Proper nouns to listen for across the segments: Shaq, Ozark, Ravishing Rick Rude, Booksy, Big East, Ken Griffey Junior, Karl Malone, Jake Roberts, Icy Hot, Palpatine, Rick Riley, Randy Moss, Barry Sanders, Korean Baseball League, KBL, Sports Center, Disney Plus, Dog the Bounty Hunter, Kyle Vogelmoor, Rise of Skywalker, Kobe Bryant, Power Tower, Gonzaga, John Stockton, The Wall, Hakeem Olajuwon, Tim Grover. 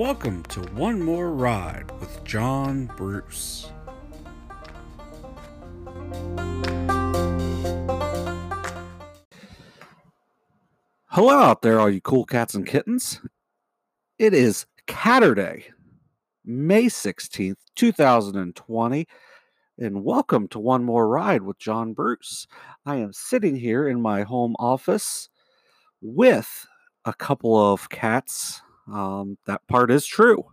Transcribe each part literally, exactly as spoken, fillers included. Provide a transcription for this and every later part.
Welcome to One More Ride with John Bruce. Hello out there, all you cool cats and kittens. It is Catterday, May sixteenth, two thousand twenty, and welcome to One More Ride with John Bruce. I am sitting here in my home office with a couple of cats. Um, that part is true.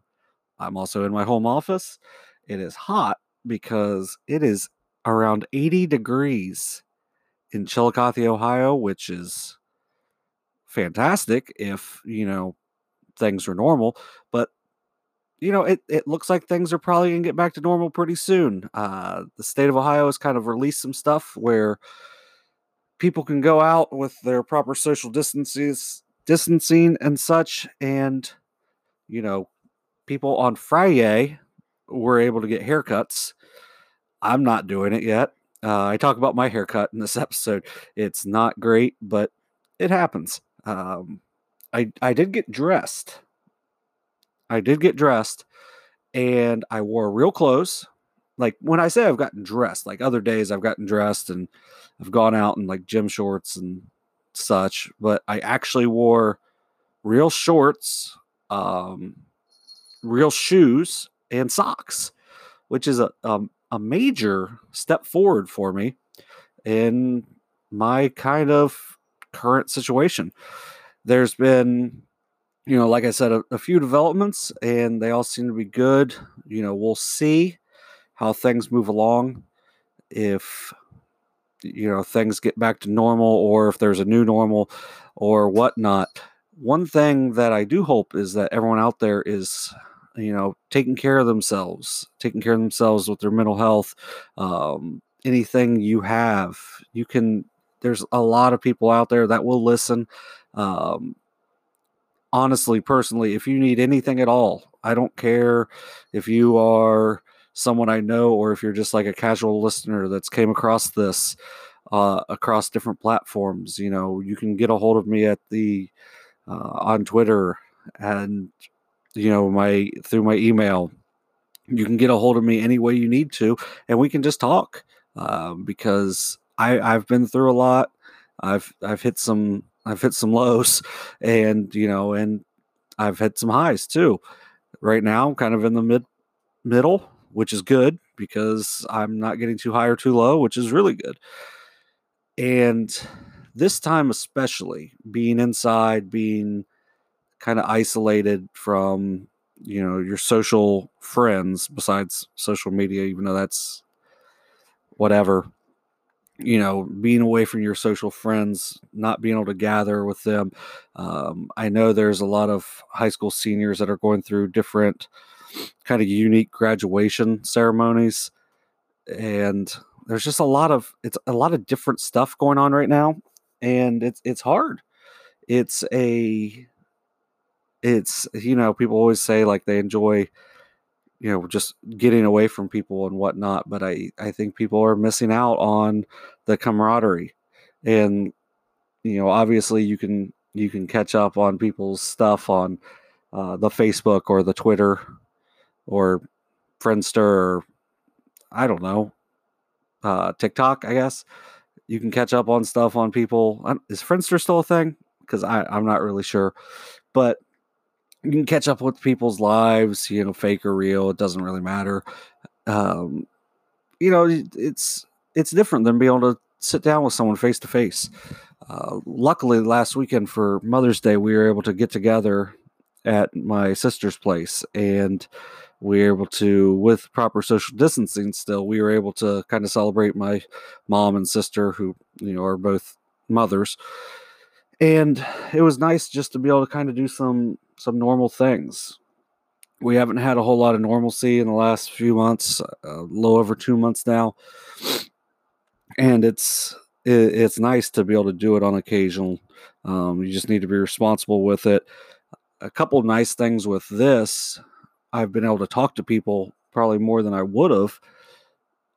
I'm also in my home office. It is hot because it is around eighty degrees in Chillicothe, Ohio, which is fantastic if, you know, things were normal. But, you know, it, it looks like things are probably going to get back to normal pretty soon. Uh, the state of Ohio has kind of released some stuff where people can go out with their proper social distances distancing and such, and, you know, people on Friday were able to get haircuts. I'm not doing it yet. Uh, I talk about my haircut in this episode. It's not great, but it happens. Um, I I did get dressed. I did get dressed, and I wore real clothes. Like, when I say I've gotten dressed, like other days I've gotten dressed and I've gone out in like gym shorts and such, but I actually wore real shorts, um, real shoes, and socks, which is a um, a major step forward for me in my kind of current situation. There's been, you know, like I said, a, a few developments, and they all seem to be good. You know, we'll see how things move along, if, you know, things get back to normal, or if there's a new normal or whatnot. One thing that I do hope is that everyone out there is, you know, taking care of themselves, taking care of themselves with their mental health. Um, anything you have, you can, there's a lot of people out there that will listen. Um, honestly, personally, if you need anything at all, I don't care if you are someone I know, or if you're just like a casual listener that's came across this uh, across different platforms, you know, you can get a hold of me at the, uh, on Twitter, and, you know, my, through my email. You can get a hold of me any way you need to, and we can just talk, uh, because I I've been through a lot. I've, I've hit some, I've hit some lows, and, you know, and I've hit some highs too. Right now, I'm kind of in the mid middle, which is good, because I'm not getting too high or too low, which is really good. And this time especially, being inside, being kind of isolated from, you know, your social friends besides social media, even though that's whatever, you know, being away from your social friends, not being able to gather with them. Um, I know there's a lot of high school seniors that are going through different kind of unique graduation ceremonies, and there's just a lot of it's a lot of different stuff going on right now, and it's it's hard. It's a it's you know, people always say like they enjoy, you know, just getting away from people and whatnot, but I I think people are missing out on the camaraderie, and, you know, obviously you can you can catch up on people's stuff on uh, the Facebook or the Twitter or Friendster, or I don't know, uh, TikTok, I guess. You can catch up on stuff on people. I'm, is Friendster still a thing? Because I'm not really sure. But you can catch up with people's lives, you know, fake or real. It doesn't really matter. Um, you know, it's it's different than being able to sit down with someone face-to-face. Uh, luckily, last weekend for Mother's Day, we were able to get together at my sister's place, and we were able to, with proper social distancing still, we were able to kind of celebrate my mom and sister, who, you know, are both mothers. And it was nice just to be able to kind of do some, some normal things. We haven't had a whole lot of normalcy in the last few months, a little over two months now. And it's, it, it's nice to be able to do it on occasion. Um, you just need to be responsible with it. A couple of nice things with this, I've been able to talk to people probably more than I would have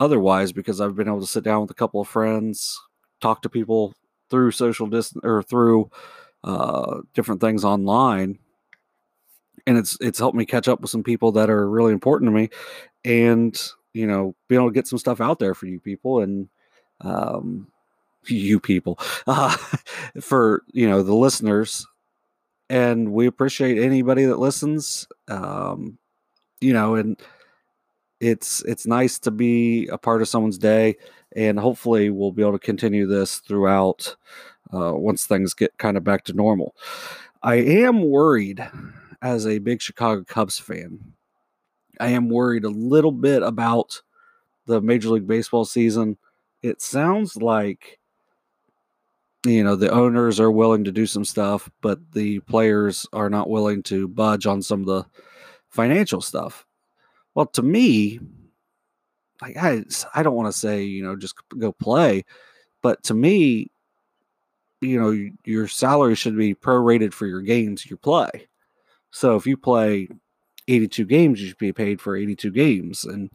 otherwise, because I've been able to sit down with a couple of friends, talk to people through social distance or through uh, different things online. and it's it's helped me catch up with some people that are really important to me, and you know, being able to get some stuff out there for you people and um, you people uh, for you know the listeners. And we appreciate anybody that listens, um, you know, and it's it's nice to be a part of someone's day. And hopefully we'll be able to continue this throughout uh, once things get kind of back to normal. I am worried, as a big Chicago Cubs fan, I am worried a little bit about the Major League Baseball season. It sounds like, you know, the owners are willing to do some stuff, but the players are not willing to budge on some of the financial stuff. Well, to me, like I, I don't want to say, you know, just go play, but to me, you know, your salary should be prorated for your games you play. So if you play eighty-two games, you should be paid for eighty-two games and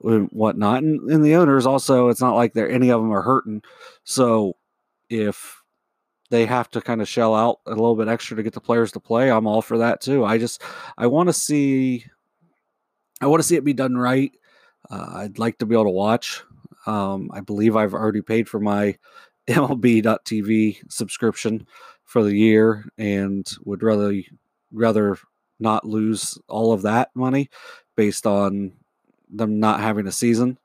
whatnot. And, and the owners also, it's not like they're any of them are hurting. So if they have to kind of shell out a little bit extra to get the players to play, I'm all for that too. I just, I want to see, I want to see it be done right. Uh, I'd like to be able to watch. Um, I believe I've already paid for my M L B dot T V subscription for the year and would rather, rather not lose all of that money based on them not having a season,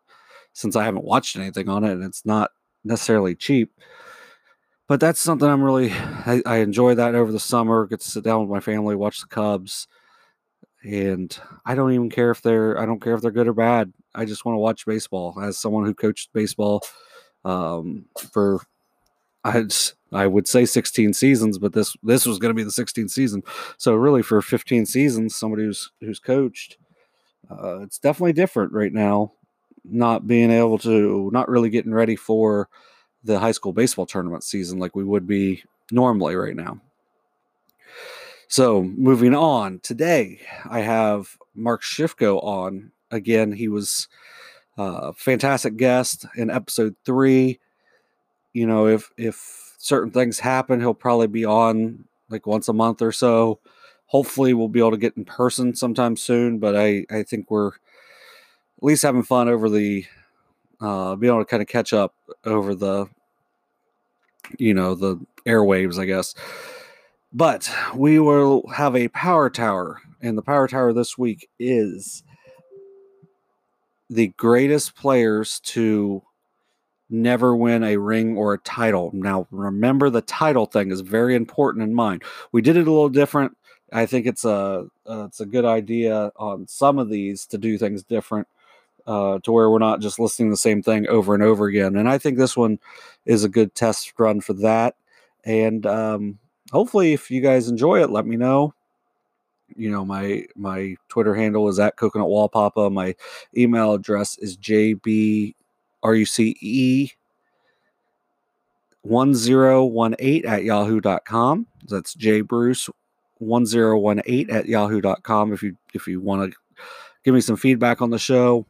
since I haven't watched anything on it and it's not necessarily cheap. But that's something I'm really, I, I enjoy that over the summer, get to sit down with my family, watch the Cubs. And I don't even care if they're, I don't care if they're good or bad. I just want to watch baseball. As someone who coached baseball um, for, I, I would say sixteen seasons, but this, this was going to be the sixteenth season. So really for fifteen seasons, somebody who's, who's coached, uh, it's definitely different right now. Not being able to, not really getting ready for the high school baseball tournament season like we would be normally right now. So moving on, today I have Mark Schifko on. Again, he was a fantastic guest in episode three. You know, if if certain things happen, he'll probably be on like once a month or so. Hopefully we'll be able to get in person sometime soon, but I, I think we're at least having fun over the Uh, be able to kind of catch up over the, you know, the airwaves, I guess. But we will have a power tower, and the power tower this week is the greatest players to never win a ring or a title. Now, remember, the title thing is very important in mind. We did it a little different. I think it's a uh, it's a good idea on some of these to do things different. Uh, to where we're not just listening to the same thing over and over again. And I think this one is a good test run for that. And um, hopefully if you guys enjoy it, let me know. You know, my my Twitter handle is at Coconut Wall Papa. My email address is j b r u c e one zero one eight at yahoo dot com. That's j bruce one zero one eight at yahoo dot com. If you, if you want to give me some feedback on the show.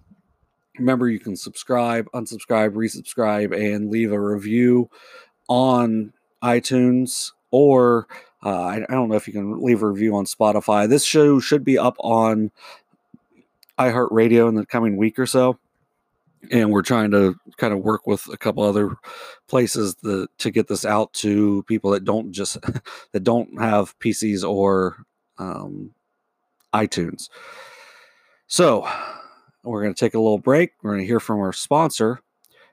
Remember, you can subscribe, unsubscribe, resubscribe, and leave a review on iTunes. Or uh, I, I don't know if you can leave a review on Spotify. This show should be up on iHeartRadio in the coming week or so. And we're trying to kind of work with a couple other places the, to get this out to people that don't just that don't have P Cs or um, iTunes. So we're going to take a little break. We're going to hear from our sponsor,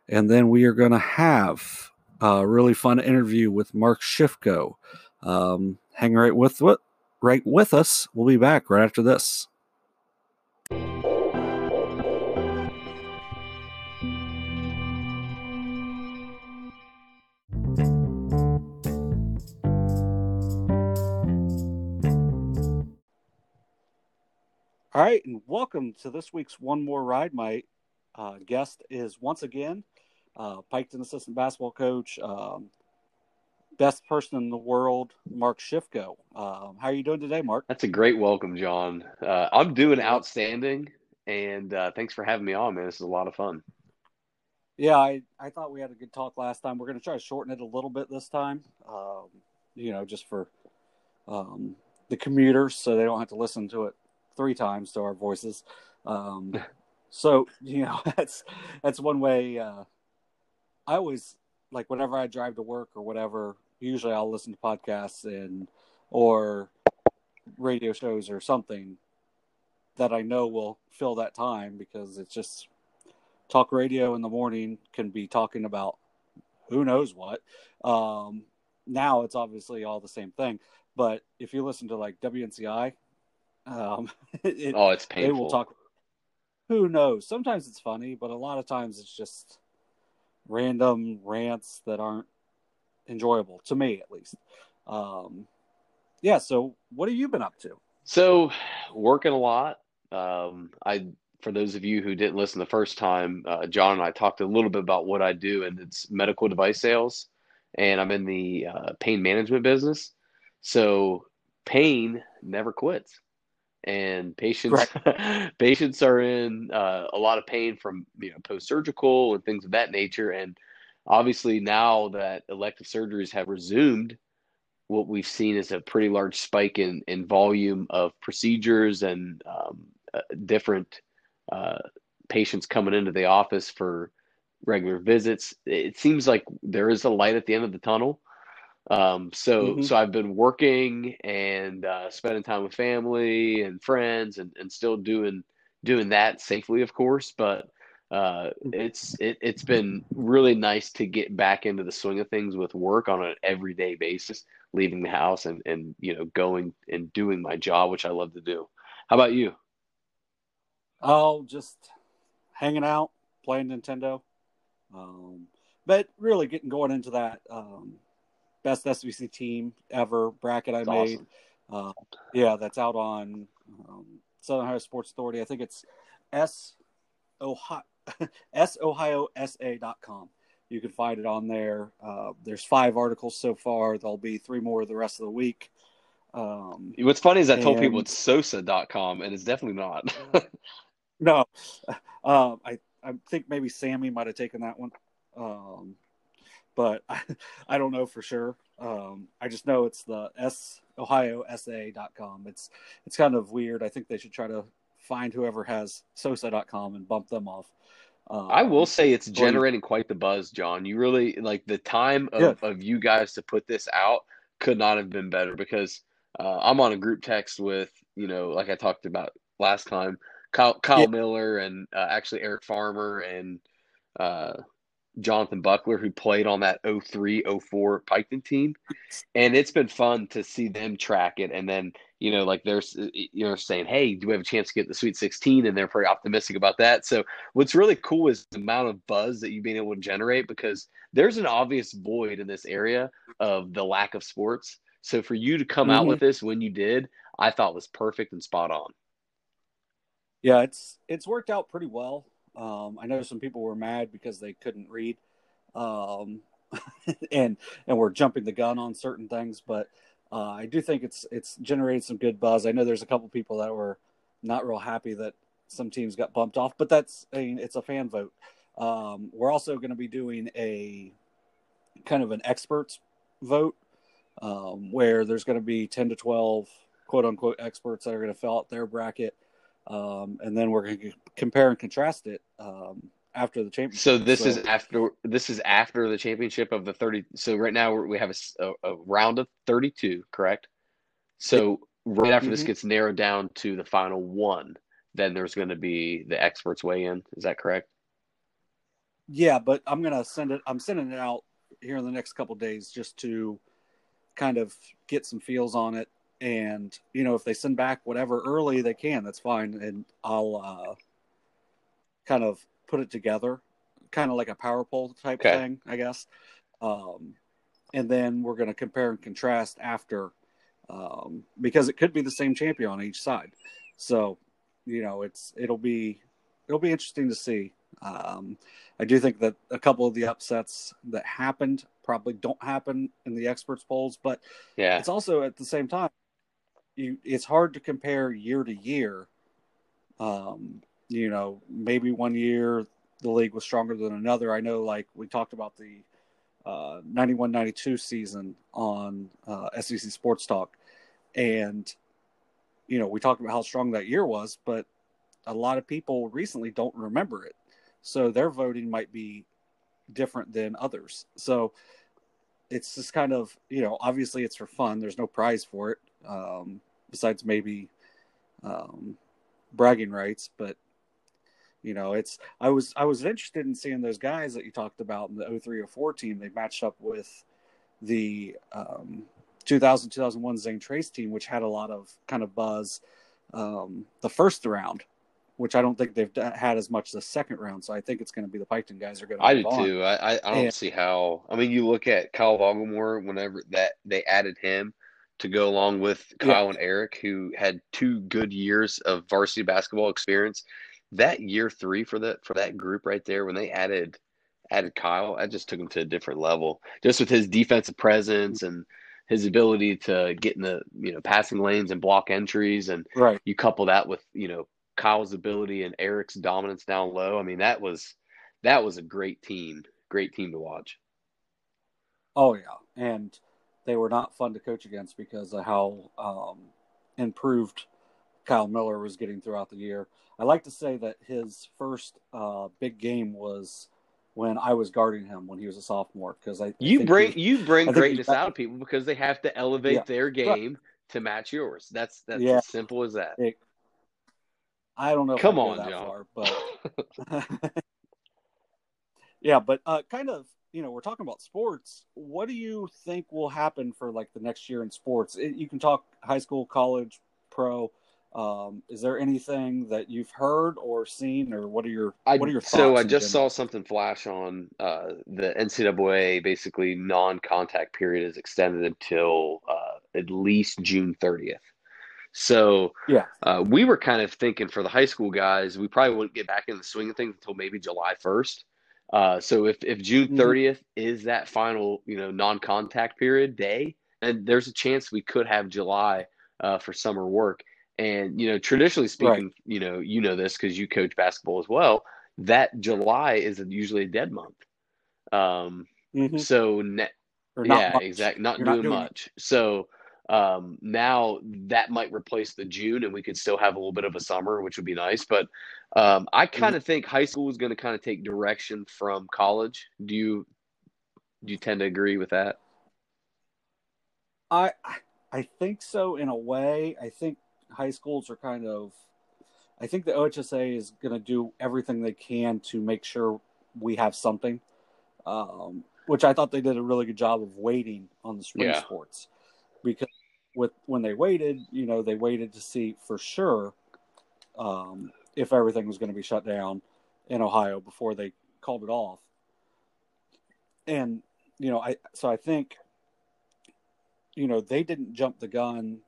and then we are going to have a really fun interview with Mark Schifko. Um, hang right with what, right with us. We'll be back right after this. All right, and welcome to this week's One More Ride. My uh, guest is, once again, uh, Piketon assistant basketball coach, um, best person in the world, Mark Schifko. Um, how are you doing today, Mark? That's a great welcome, John. Uh, I'm doing outstanding, and uh, thanks for having me on, man. This is a lot of fun. Yeah, I, I thought we had a good talk last time. We're going to try to shorten it a little bit this time, um, you know, just for um, – the commuters so they don't have to listen to it three times to our voices. Um, so, you know, that's that's one way. Uh, I always, like, whenever I drive to work or whatever, usually I'll listen to podcasts and or radio shows or something that I know will fill that time, because it's just talk radio in the morning can be talking about who knows what. Um, now it's obviously all the same thing, but if you listen to like W N C I, um, it, oh, it's painful. They will talk. Who knows? Sometimes it's funny, but a lot of times it's just random rants that aren't enjoyable to me, at least. Um, yeah. So what have you been up to? So working a lot. Um, I, for those of you who didn't listen the first time, uh, John and I talked a little bit about what I do, and it's medical device sales, and I'm in the uh, pain management business. So pain never quits, and patients, right. patients are in uh, a lot of pain from, you know, post-surgical and things of that nature. And obviously now that elective surgeries have resumed, what we've seen is a pretty large spike in, in volume of procedures and um, uh, different uh, patients coming into the office for regular visits. It seems like there is a light at the end of the tunnel. Um, so, mm-hmm. so I've been working and, uh, spending time with family and friends and, and still doing, doing that safely, of course, but, uh, it's, it, it's been really nice to get back into the swing of things with work on an everyday basis, leaving the house and, and, you know, going and doing my job, which I love to do. How about you? Oh, just hanging out, playing Nintendo. Um, but really getting going into that, um, best S B C team ever bracket I that's made. Awesome. Uh, yeah, that's out on um, Southern Ohio Sports Authority. I think it's S Ohio S A dot com. You can find it on there. Uh, there's five articles so far. There'll be three more the rest of the week. Um, What's funny is I and... told people it's S O S A dot com, and it's definitely not. No. Um, I, I think maybe Sammy might have taken that one. Um But I, I don't know for sure. Um, I just know it's the S Ohio S A dot com. It's it's kind of weird. I think they should try to find whoever has S O S A dot com and bump them off. Um, I will say it's generating quite the buzz, John. You really like the time of, yeah. of you guys to put this out could not have been better, because uh, I'm on a group text with, you know, like I talked about last time, Kyle, Kyle yeah. Miller and uh, actually Eric Farmer and uh, Jonathan Buckler, who played on that oh three oh four Piketon team. And it's been fun to see them track it. And then, you know, like there's, you know, saying, hey, do we have a chance to get the Sweet sixteen? And they're pretty optimistic about that. So what's really cool is the amount of buzz that you've been able to generate, because there's an obvious void in this area of the lack of sports. So for you to come mm-hmm. out with this when you did, I thought was perfect and spot on. Yeah, it's, it's worked out pretty well. Um, I know some people were mad because they couldn't read, um, and and were jumping the gun on certain things. But uh, I do think it's it's generated some good buzz. I know there's a couple people that were not real happy that some teams got bumped off, but that's I mean, it's a fan vote. Um, we're also going to be doing a kind of an experts vote um, where there's going to be ten to twelve quote unquote experts that are going to fill out their bracket. Um, and then we're going to compare and contrast it um, after the championship. So this so, is after this is after the championship of the thirty. So right now we're, we have a, a round of thirty-two, correct? So right after mm-hmm. this gets narrowed down to the final one, then there's going to be the experts weigh in. Is that correct? Yeah, but I'm going to send it. I'm sending it out here in the next couple of days just to kind of get some feels on it. And, you know, if they send back whatever early they can, that's fine. And I'll uh, kind of put it together, kind of like a power poll type okay. thing, I guess. Um, and then we're going to compare and contrast after, um, because it could be the same champion on each side. So, you know, it's it'll be it'll be interesting to see. Um, I do think that a couple of the upsets that happened probably don't happen in the experts polls, but yeah. it's also at the same time. You, it's hard to compare year to year. Um, you know, maybe one year the league was stronger than another. I know, like we talked about the uh, ninety-one ninety-two season on uh, S E C Sports Talk, And, you know, we talked about how strong that year was, but a lot of people recently don't remember it. So their voting might be different than others. So it's just kind of, you know, obviously it's for fun. There's no prize for it, um, besides maybe um, bragging rights. But, you know, it's I was I was interested in seeing those guys that you talked about in the oh three oh four team. They matched up with the um, two thousand, two thousand one Zane Trace team, which had a lot of kind of buzz um, the first round, which I don't think they've had as much the second round. So I think it's going to be the Piketon guys are going to I do on. too. I, I don't and, see how. I mean, you look at Kyle Vogelmoor whenever that they added him to go along with Kyle yeah. and Eric, who had two good years of varsity basketball experience. That year three for that for that group right there, when they added added Kyle, I just took him to a different level. Just with his defensive presence and his ability to get in the you know passing lanes and block entries, and right. you couple that with you know. Kyle's ability and Eric's dominance down low. I mean, that was that was a great team, great team to watch. Oh yeah, and they were not fun to coach against because of how um, improved Kyle Miller was getting throughout the year. I like to say that his first uh, big game was when I was guarding him when he was a sophomore. Because I you bring he, you bring greatness out of people because they have to elevate yeah, their game right. to match yours. That's that's yeah. as simple as that. It, I don't know if Come I on, that John. far, but yeah, but uh, kind of, you know, we're talking about sports. What do you think will happen for like the next year in sports? It, you can talk high school, college, pro. Um, is there anything that you've heard or seen, or what are your I, what are your thoughts? So I just saw something flash on uh, the N C double A. Basically, non-contact period is extended until uh, at least June thirtieth. So yeah, uh, we were kind of thinking for the high school guys, we probably wouldn't get back in the swing of things until maybe July first. Uh, so if, if June thirtieth mm-hmm. is that final, you know, non-contact period day, and there's a chance we could have July uh, for summer work. And, you know, traditionally speaking, right. you know, you know this because you coach basketball as well, that July is usually a dead month. Um, mm-hmm. So, ne- yeah, exactly. Not, not doing much. It. So, Um, now that might replace the June, and we could still have a little bit of a summer, which would be nice. But um, I kind of think high school is going to kind of take direction from college. Do you do you tend to agree with that? I I think so in a way. I think high schools are kind of. I think the O H S A is going to do everything they can to make sure we have something, um, which I thought they did a really good job of waiting on the spring yeah. sports. Because with when they waited, you know, they waited to see for sure um, if everything was going to be shut down in Ohio before they called it off. And, you know, I so I think, you know, they didn't jump the gun,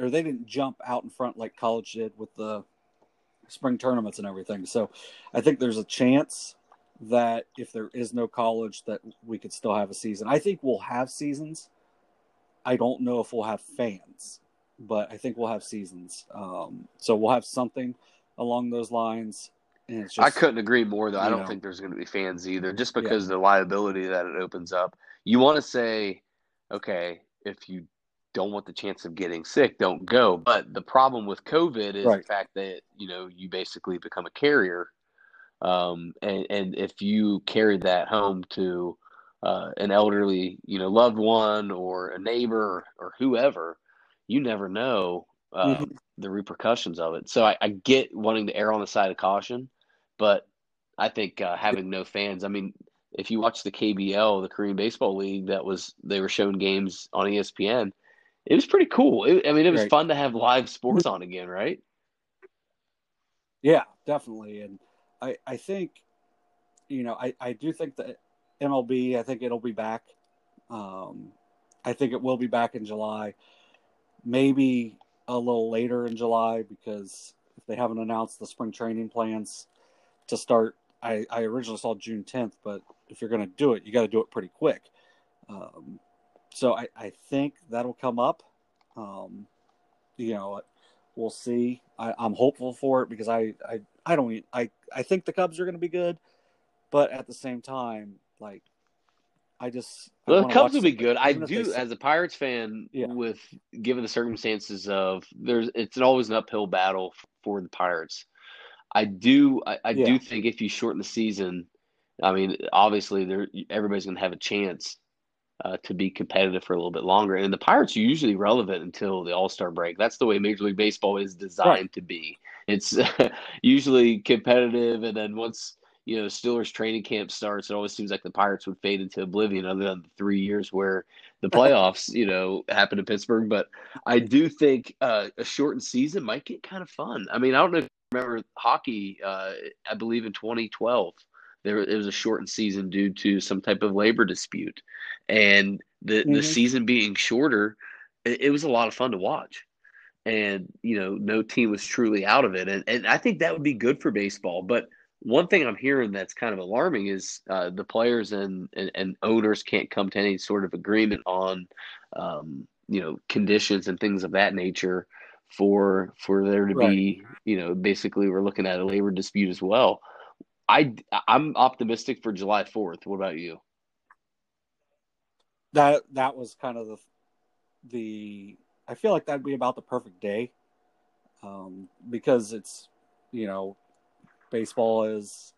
or they didn't jump out in front like college did with the spring tournaments and everything. So I think there's a chance that if there is no college that we could still have a season. I think we'll have seasons. I don't know if we'll have fans, but I think we'll have seasons. Um, so we'll have something along those lines. And it's just, I couldn't agree more, though. I don't know. think there's going to be fans either, just because yeah. the liability that it opens up. You want to say, okay, if you don't want the chance of getting sick, don't go. But the problem with COVID is right. the fact that, you know, you basically become a carrier. Um, and, and if you carry that home to – Uh, an elderly, you know, loved one or a neighbor or, or whoever, you never know uh, mm-hmm. the repercussions of it. So I, I get wanting to err on the side of caution, but I think uh, having no fans, I mean, if you watch the K B L, the Korean Baseball League, that was, they were showing games on E S P N. It was pretty cool. It, I mean, it was right. fun to have live sports on again, right? Yeah, definitely. And I, I think, you know, I, I do think that M L B, I think it'll be back. Um, I think it will be back in July, maybe a little later in July, because if they haven't announced the spring training plans to start, I, I originally saw June tenth, but if you're going to do it, you got to do it pretty quick. Um, so I, I think that'll come up. Um, you know, we'll see. I, I'm hopeful for it because I, I, I don't, I, I think the Cubs are going to be good, but at the same time, like, I just well, I the Cubs would be good. I do they... as a Pirates fan. Yeah. With given the circumstances of there's, it's always an uphill battle for the Pirates. I do, I, I yeah. do think if you shorten the season, I mean, obviously there everybody's going to have a chance uh, to be competitive for a little bit longer. And the Pirates are usually relevant until the All-Star break. That's the way Major League Baseball is designed right. to be. It's uh, usually competitive, and then once you know Steelers training camp starts, it always seems like the Pirates would fade into oblivion, other than the three years where the playoffs, you know, happened in Pittsburgh. But I do think uh, a shortened season might get kind of fun. I mean, I don't know if you remember hockey. Uh, I believe in twenty twelve. There it was a shortened season due to some type of labor dispute, and the mm-hmm. the season being shorter, it, it was a lot of fun to watch, and you know no team was truly out of it, and and I think that would be good for baseball. But one thing I'm hearing that's kind of alarming is uh, the players and, and and owners can't come to any sort of agreement on um, you know conditions and things of that nature for for there to right. be you know basically we're looking at a labor dispute as well. I, I'm optimistic for July fourth. What about you? That that was kind of the, the I feel like that'd be about the perfect day um, because it's, you know, baseball is,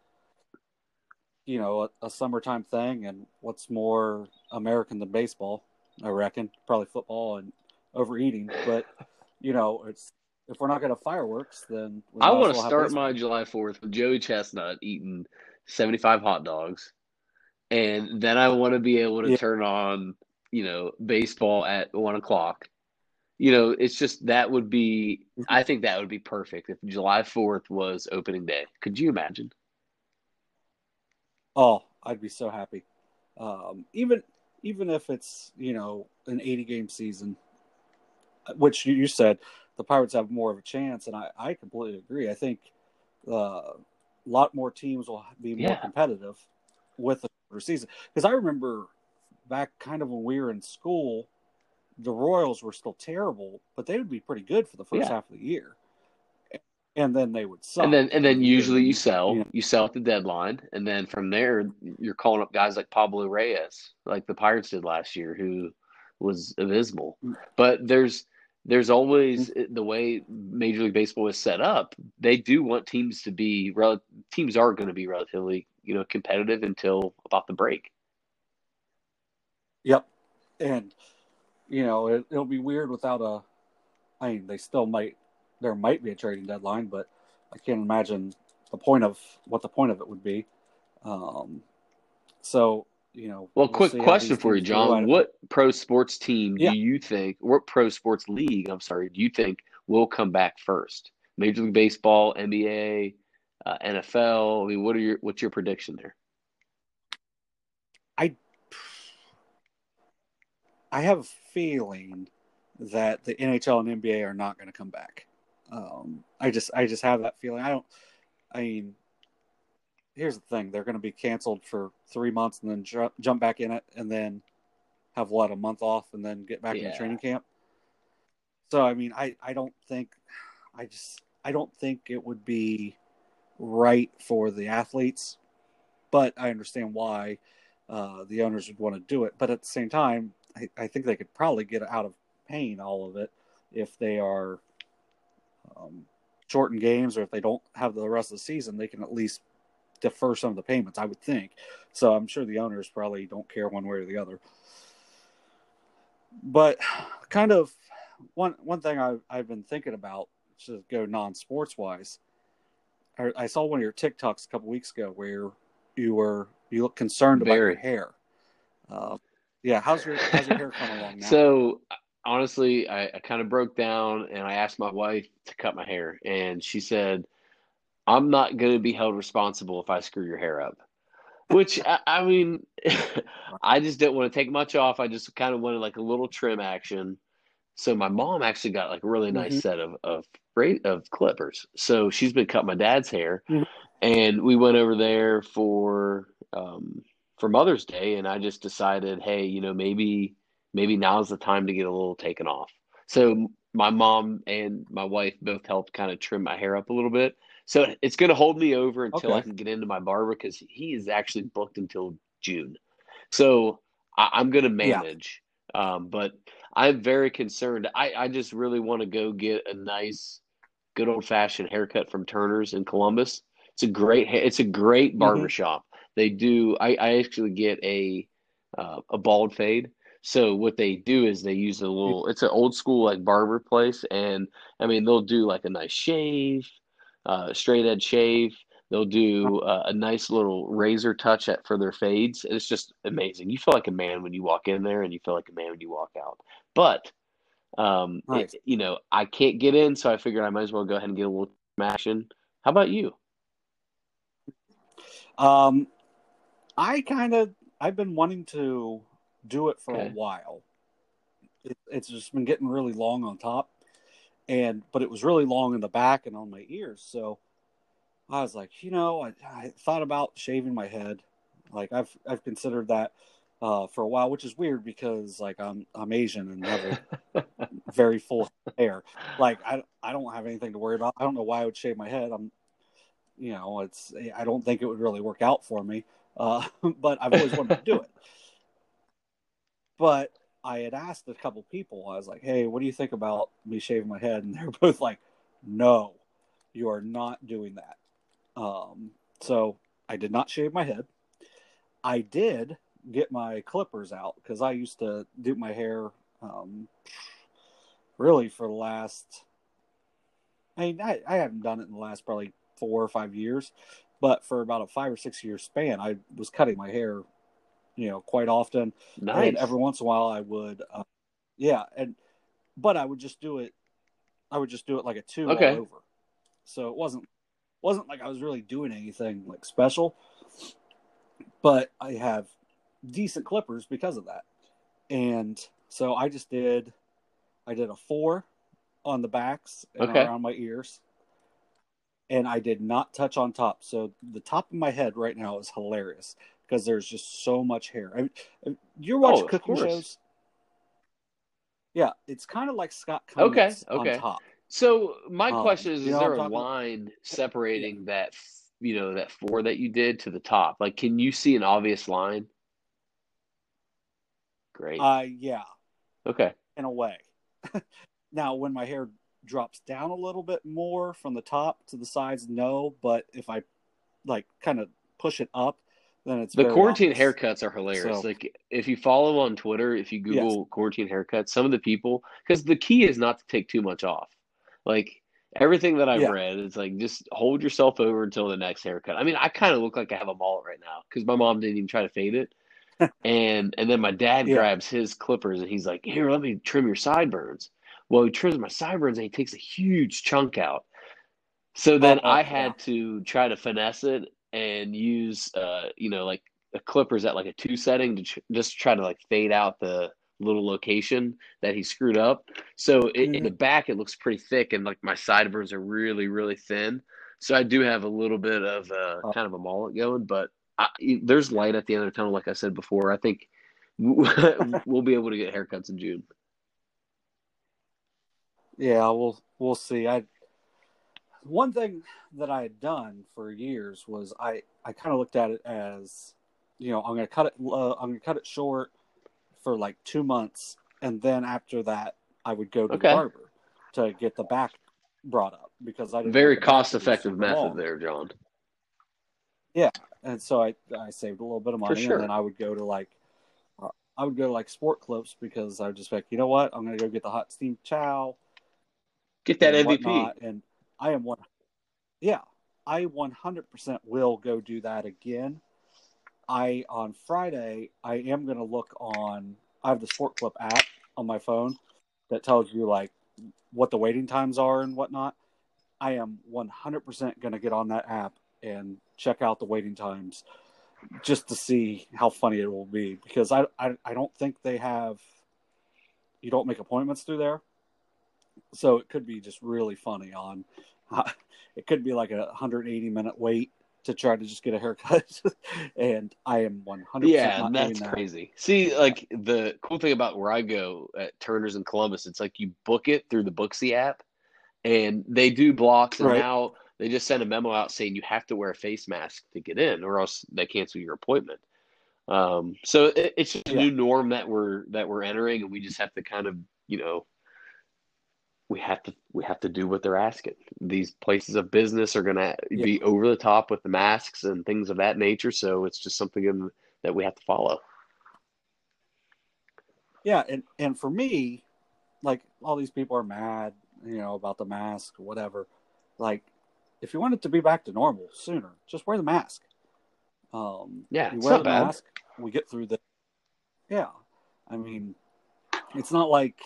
you know, a, a summertime thing, and what's more American than baseball, I reckon, probably football and overeating. But, you know, it's, if we're not going to fireworks, then we I want to start my July fourth with Joey Chestnut eating seventy-five hot dogs, and then I want to be able to yeah. turn on, you know, baseball at one o'clock. You know, it's just that would be. I think that would be perfect if July fourth was opening day. Could you imagine? Oh, I'd be so happy. Um, even even if it's you know an eighty game season, which you, you said. The Pirates have more of a chance, and I, I completely agree. I think uh, a lot more teams will be more yeah. competitive with the season. Because I remember back kind of when we were in school, the Royals were still terrible, but they would be pretty good for the first yeah. half of the year. And then they would sell. And then and then usually you sell. Yeah. You sell at the deadline. And then from there, you're calling up guys like Pablo Reyes, like the Pirates did last year, who was abysmal. But there's... There's always the way Major League Baseball is set up. They do want teams to be rel- teams are going to be relatively, you know, competitive until about the break. Yep, and you know it, it'll be weird without a. I mean, they still might. There might be a trading deadline, but I can't imagine the point of what the point of it would be. Um, so. You know, well, we'll quick question for you, John. What pro sports team yeah. do you think, or what pro sports league, I'm sorry, do you think will come back first? Major League Baseball, N B A, uh, N F L. I mean, what are your what's your prediction there? I I have a feeling that the N H L and N B A are not going to come back. Um, I just I just have that feeling. I don't. I mean. Here's the thing. They're going to be canceled for three months and then ju- jump back in it and then have what, a month off and then get back yeah. in training camp. So, I mean, I, I don't think – I just – I don't think it would be right for the athletes, but I understand why uh, the owners would want to do it. But at the same time, I, I think they could probably get out of paying all of it if they are um, shortened games, or if they don't have the rest of the season, they can at least – defer some of the payments, I would think. So I'm sure the owners probably don't care one way or the other. But kind of one one thing I've, I've been thinking about, to go non-sports wise, I, I saw one of your TikToks a couple weeks ago where you were you look concerned Very. about your hair. Uh, yeah, how's your how's your hair coming along now? So honestly, I, I kind of broke down and I asked my wife to cut my hair, and she said, I'm not going to be held responsible if I screw your hair up, which I, I mean, I just didn't want to take much off. I just kind of wanted like a little trim action. So my mom actually got like a really nice mm-hmm. set of, of, of clippers. So she's been cutting my dad's hair, mm-hmm. and we went over there for, um, for Mother's Day. And I just decided, hey, you know, maybe, maybe now's the time to get a little taken off. So my mom and my wife both helped kind of trim my hair up a little bit. So it's going to hold me over until okay. I can get into my barber, because he is actually booked until June. So I, I'm going to manage. Yeah. Um, but I'm very concerned. I, I just really want to go get a nice, good old-fashioned haircut from Turner's in Columbus. It's a great it's a great barbershop. Mm-hmm. They do – I actually get a uh, a bald fade. So what they do is they use a little – it's an old-school, like, barber place. And, I mean, they'll do, like, a nice shave, uh, straight-edge shave. They'll do uh, a nice little razor touch at, for their fades. It's just amazing. You feel like a man when you walk in there, and you feel like a man when you walk out. But, um, nice. it, you know, I can't get in, so I figured I might as well go ahead and get a little action. How about you? Um, I kind of – I've been wanting to do it for okay. a while. It, it's just been getting really long on top, and but it was really long in the back and on my ears, so – I was like, you know, I, I thought about shaving my head. Like I've I've considered that uh, for a while, which is weird because like I'm I'm Asian and have a very full hair. Like I, I don't have anything to worry about. I don't know why I would shave my head. I'm, you know, it's I don't think it would really work out for me. Uh, but I've always wanted to do it. But I had asked a couple people. I was like, hey, what do you think about me shaving my head? And they're both like, no, you are not doing that. Um, so I did not shave my head. I did get my clippers out because I used to do my hair, um, really for the last, I mean, I, I haven't done it in the last probably four or five years, but for about a five or six year span, I was cutting my hair, you know, quite often. Nice. And every once in a while I would, uh, yeah. And, but I would just do it. I would just do it like a two okay. all over. So it wasn't, wasn't like I was really doing anything like special, but I have decent clippers because of that. And so I just did, I did a four on the backs and okay. around my ears, and I did not touch on top. So the top of my head right now is hilarious because there's just so much hair. I mean, you watch oh, cooking shows. Yeah. It's kind of like Scott Cummings okay, okay. on top. So my um, question is: Is know, there a line separating that, you know, that four that you did to the top? Like, can you see an obvious line? Great. Uh, yeah. Okay. In a way. Now, when my hair drops down a little bit more from the top to the sides, no. But if I, like, kind of push it up, then it's the quarantine obvious. Haircuts are hilarious. So, like, if you follow on Twitter, if you Google yes. quarantine haircuts, some of the people, because the key is not to take too much off. Like, everything that I've yeah. read, it's like, just hold yourself over until the next haircut. I mean, I kind of look like I have a mullet right now because my mom didn't even try to fade it. and and then my dad yeah. grabs his clippers, and he's like, here, let me trim your sideburns. Well, he trims my sideburns, and he takes a huge chunk out. So then oh, I had yeah. to try to finesse it and use, uh, you know, like, a clippers at, like, a two setting to tr- just try to, like, fade out the – little location that he screwed up. So it, mm. in the back, it looks pretty thick, and like my sideburns are really, really thin. So I do have a little bit of a, oh. kind of a mullet going, but I, there's light at the end of the tunnel. Like I said before, I think we'll be able to get haircuts in June. Yeah, we'll we'll see. I one thing that I had done for years was I I kind of looked at it as, you know, I'm gonna cut it uh, I'm gonna cut it short for like two months, and then after that, I would go to okay. the barber to get the back brought up because I didn't very cost-effective method long. There, John. Yeah, and so I I saved a little bit of money, sure. and then I would go to like uh, I would go to like Sport Clips because I would just be like, you know what, I'm gonna go get the hot steamed chow, get that and M V P, whatnot. And I am one. Yeah, I one hundred percent will go do that again. I, on Friday, I am going to look on, I have the Sport Clip app on my phone that tells you like what the waiting times are and whatnot. I am one hundred percent going to get on that app and check out the waiting times just to see how funny it will be. Because I, I, I don't think they have, you don't make appointments through there. So it could be just really funny on, uh, it could be like a one hundred eighty minute wait to try to just get a haircut, and I am one hundred percent yeah, not that's that. Crazy. See, like, the cool thing about where I go at Turner's in Columbus, it's like you book it through the Booksy app, and they do blocks, and right. now they just send a memo out saying you have to wear a face mask to get in, or else they cancel your appointment. Um, so it, it's just a yeah. new norm that we're that we're entering, and we just have to kind of, you know, we have to we have to do what they're asking. These places of business are going to yeah. be over the top with the masks and things of that nature. So it's just something in, that we have to follow. Yeah, and, and for me, like, all these people are mad, you know, about the mask, or whatever. Like, if you want it to be back to normal sooner, just wear the mask. Um, yeah, you wear the bad. mask, we get through the. Yeah, I mean, it's not like,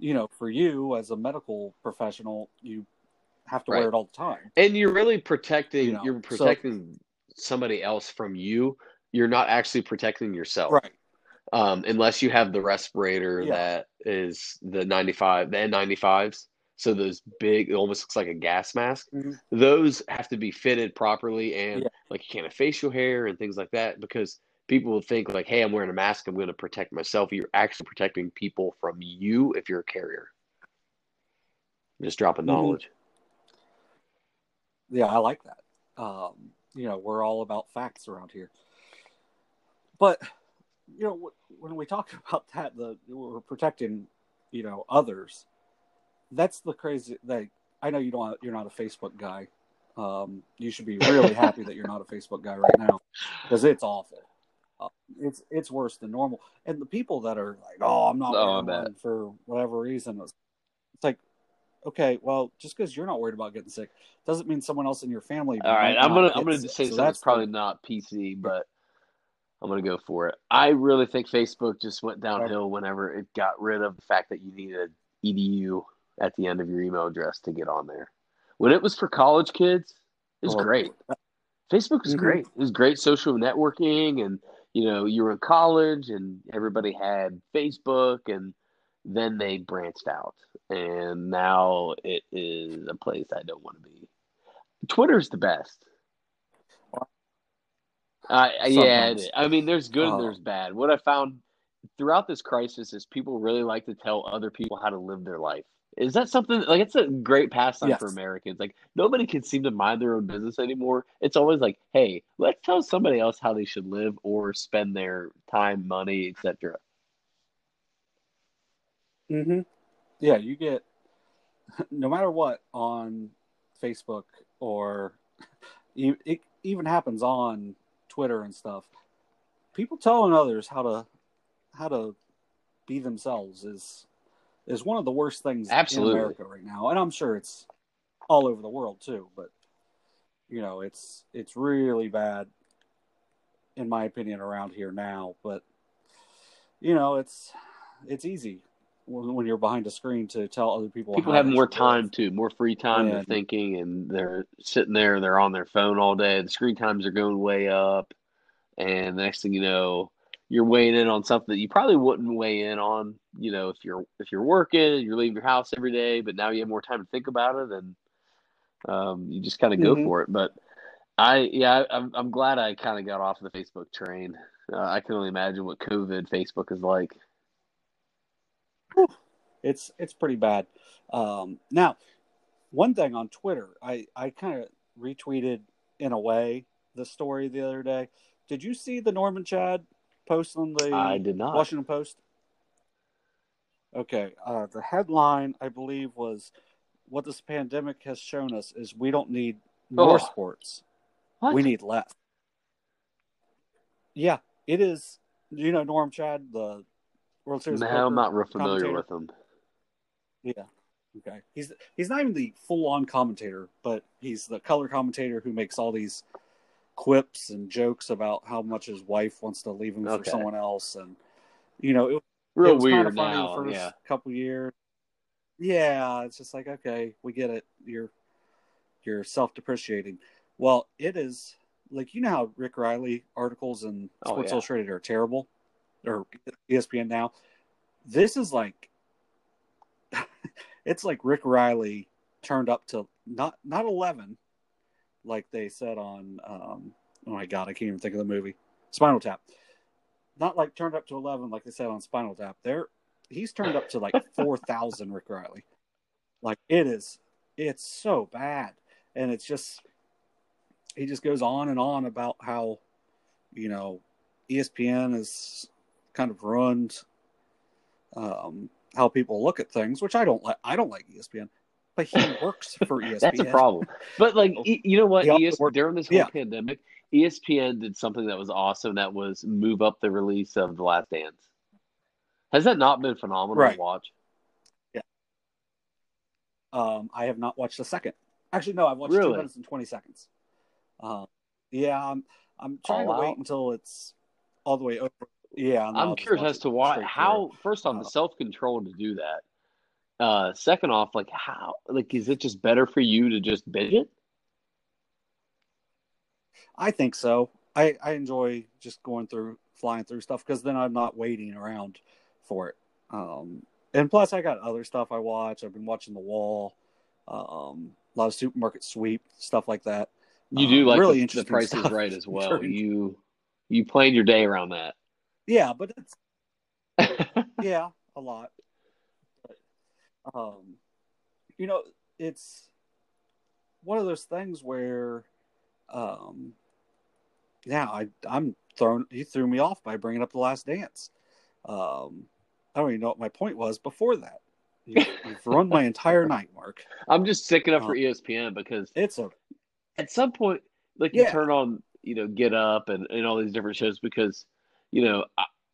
you know, for you as a medical professional, you have to right. wear it all the time, and you're really protecting. You know? You're protecting so, somebody else from you. You're not actually protecting yourself, right? Um, unless you have the respirator yeah. that is the ninety-five, the N ninety-fives. So those big, it almost looks like a gas mask. Mm-hmm. Those have to be fitted properly, and yeah. like, you can't have facial hair and things like that, because people will think like, hey, I'm wearing a mask, I'm going to protect myself. You're actually protecting people from you if you're a carrier. Just dropping knowledge. Mm-hmm. Yeah, I like that. Um, you know, we're all about facts around here. But, you know, when we talk about that, the we're protecting, you know, others. That's the crazy. Like, I know you don't. You're not a Facebook guy. Um, you should be really happy that you're not a Facebook guy right now, because it's awful. Uh, it's it's worse than normal. And the people that are like, "Oh, I'm not oh, wearing one for whatever reason," it's like, okay, well, just because you're not worried about getting sick doesn't mean someone else in your family. All right, I'm gonna I'm gonna sick. say so something that's probably the, not P C, but I'm going to go for it. I really think Facebook just went downhill whenever it got rid of the fact that you need an E D U at the end of your email address to get on there. When it was for college kids, it was great. Facebook was great. It was great social networking, and, you know, you were in college and everybody had Facebook, and then they branched out. And now it is a place I don't want to be. Twitter's the best. Uh, yeah, I mean, there's good and there's bad. What I found throughout this crisis is people really like to tell other people how to live their life. Is that something, like, it's a great pastime yes. for Americans. Like, nobody can seem to mind their own business anymore. It's always like, hey, let's tell somebody else how they should live or spend their time, money, et cetera. Mm-hmm. Yeah, you get, no matter what, on Facebook, or it even happens on Twitter and stuff, people telling others how to how to be themselves is is one of the worst things Absolutely. in America right now, and I'm sure it's all over the world too. But, you know, it's it's really bad, in my opinion, around here now. But, you know, it's it's easy when, when you're behind a screen to tell other people. People have more time life. too, more free time. Yeah. They're thinking, and they're sitting there, they're on their phone all day. The screen times are going way up. And the next thing you know, you're weighing in on something that you probably wouldn't weigh in on, you know, if you're, if you're working, you're leaving your house every day, but now you have more time to think about it, and um, you just kind of mm-hmm. go for it. But I, yeah, I'm, I'm glad I kind of got off the Facebook train. Uh, I can only imagine what COVID Facebook is like. It's it's pretty bad. Um, now, one thing on Twitter, I, I kind of retweeted, in a way, the story the other day. Did you see the Norman Chad post on the I did not. Washington Post? Okay. Uh, the headline, I believe, was, what this pandemic has shown us is we don't need more oh. sports. What? We need less. Yeah, it is. You know Norm Chad, the World Series. No, I'm not real familiar with him. Yeah. Okay. He's he's not even the full-on commentator, but he's the color commentator who makes all these quips and jokes about how much his wife wants to leave him okay. for someone else, and, you know, it, real it was weird kind of funny now, the first yeah. couple years. Yeah, it's just like, okay, we get it. You're you're self-depreciating. Well, it is like, you know how Rick Riley articles in Sports oh, yeah. Illustrated are terrible, or E S P N now. This is like, it's like Rick Riley turned up to not not eleven, like they said on um, oh my god, I can't even think of the movie, Spinal Tap. Not like turned up to eleven, like they said on Spinal Tap. There, he's turned up to like four thousand Rick Riley. Like, it is, it's so bad, and it's just, he just goes on and on about how, you know, E S P N has kind of ruined um, how people look at things, which I don't like. I don't like E S P N, but he works for E S P N. That's a problem. But like, you know what? E S- during this whole yeah. pandemic, E S P N did something that was awesome. That was move up the release of The Last Dance. Has that not been phenomenal right. to watch? Yeah. Um, I have not watched a second. Actually, no, I've watched really? two minutes and twenty seconds. Um, yeah, I'm. I'm trying all to out. wait until it's all the way over. Yeah, I'm, I'm curious as to why. How through. First off, uh, the self control to do that. Uh, second off, like how? Like, is it just better for you to just binge it? I think so. I, I enjoy just going through, flying through stuff because then I'm not waiting around for it. Um, and plus, I got other stuff I watch. I've been watching The Wall, um, a lot of Supermarket Sweep, stuff like that. You do um, like really the, the Price is Right as well. You you plan your day around that. Yeah, but it's yeah, a lot. But, um, you know, it's one of those things where, um, yeah, I I'm thrown. You threw me off by bringing up The Last Dance. Um, I don't even know what my point was before that. You, you've ruined my entire night, Mark. I'm just sick enough um, for E S P N because it's a. At some point, like yeah. you turn on, you know, Get Up and, and all these different shows because, you know,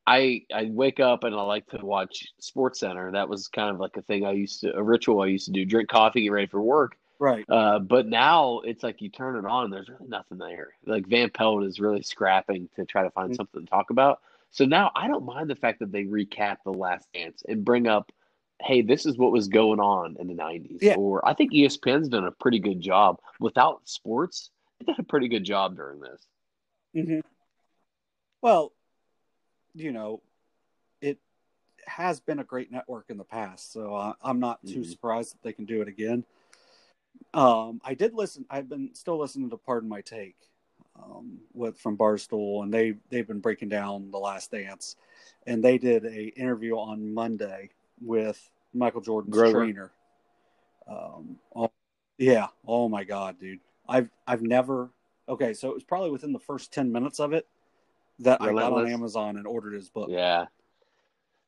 I I wake up and I like to watch Sports Center. That was kind of like a thing I used to, a ritual I used to do, drink coffee, get ready for work. Right. Uh, but now it's like you turn it on and there's really nothing there. Like Van Pelt is really scrapping to try to find mm-hmm. something to talk about. So now I don't mind the fact that they recap The Last Dance and bring up, hey, this is what was going on in the nineties. Yeah. Or I think E S P N's done a pretty good job. Without sports, they did a pretty good job during this. Mm-hmm. Well, you know, it has been a great network in the past, so uh, I'm not too mm-hmm. surprised that they can do it again. Um, I did listen. I've been still listening to Pardon My Take um, with from Barstool, and they, they've been breaking down The Last Dance. And they did an interview on Monday with Michael Jordan's Grover. trainer. Um, oh, yeah. Oh my God, dude. I've, I've never, okay. So it was probably within the first ten minutes of it that Relentless. I got on Amazon and ordered his book. Yeah.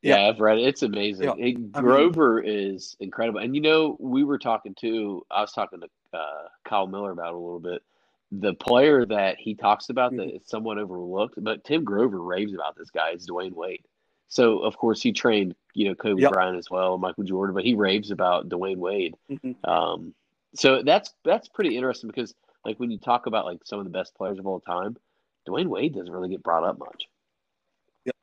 Yeah. yeah I've read it. It's amazing. Yeah. It, Grover I mean, is incredible. And you know, we were talking to, I was talking to uh, Kyle Miller about it a little bit. The player that he talks about mm-hmm. that is somewhat overlooked, but Tim Grover raves about this guy is Dwayne Wade. So, of course, he trained, you know, Kobe yep. Bryant as well, Michael Jordan, but he raves about Dwayne Wade. Mm-hmm. Um, so that's that's pretty interesting because, like, when you talk about, like, some of the best players of all time, Dwayne Wade doesn't really get brought up much. Yep.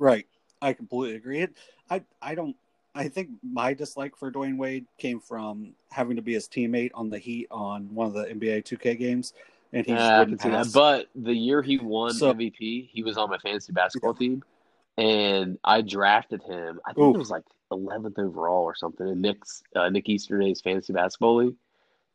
Right. I completely agree. I, I don't – I think my dislike for Dwayne Wade came from having to be his teammate on the Heat on one of the N B A two K games. And he yeah, just wouldn't pass. But the year he won so, M V P, he was on my fantasy basketball yeah. team. And I drafted him. I think Ooh. it was like eleventh overall or something in Nick's uh, Nick Easternay's fantasy basketball league,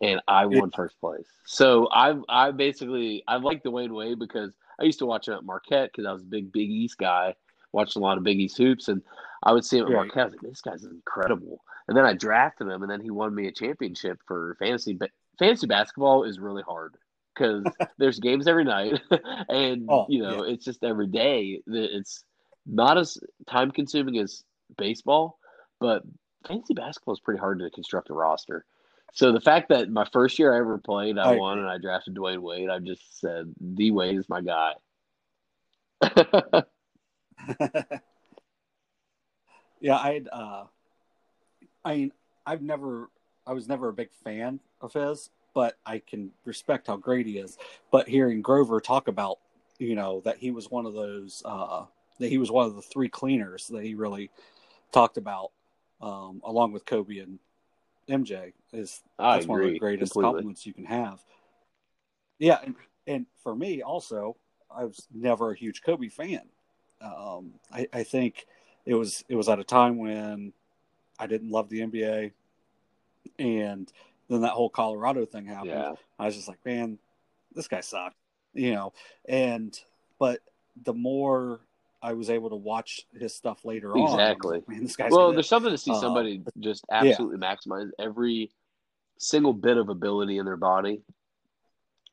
and I won yeah. first place. So I I basically I like Dwayne Wade because I used to watch him at Marquette because I was a big Big East guy, watched a lot of Big East hoops, and I would see him at yeah. Marquette. I was like, this guy's incredible. And then I drafted him, and then he won me a championship for fantasy. But fantasy basketball is really hard. Because there's games every night, and oh, you know yeah. it's just every day that it's. Not as time-consuming as baseball, but fantasy basketball is pretty hard to construct a roster. So the fact that my first year I ever played, I, I won, and I drafted Dwayne Wade, I just said, D-Wade is my guy. yeah, I'd, uh, I mean, I've never – I was never a big fan of his, but I can respect how great he is. But hearing Grover talk about, you know, that he was one of those uh, – that he was one of the three cleaners that he really talked about, um, along with Kobe and M J. Is I that's agree. One of the greatest Completely. compliments you can have. Yeah, and, and for me also, I was never a huge Kobe fan. Um, I, I think it was it was at a time when I didn't love the N B A, and then that whole Colorado thing happened. Yeah. I was just like, man, this guy sucked, you know. And but the more I was able to watch his stuff later exactly. on. Exactly. Man, this guy's well, good. There's something to see somebody uh, just absolutely yeah. maximize every single bit of ability in their body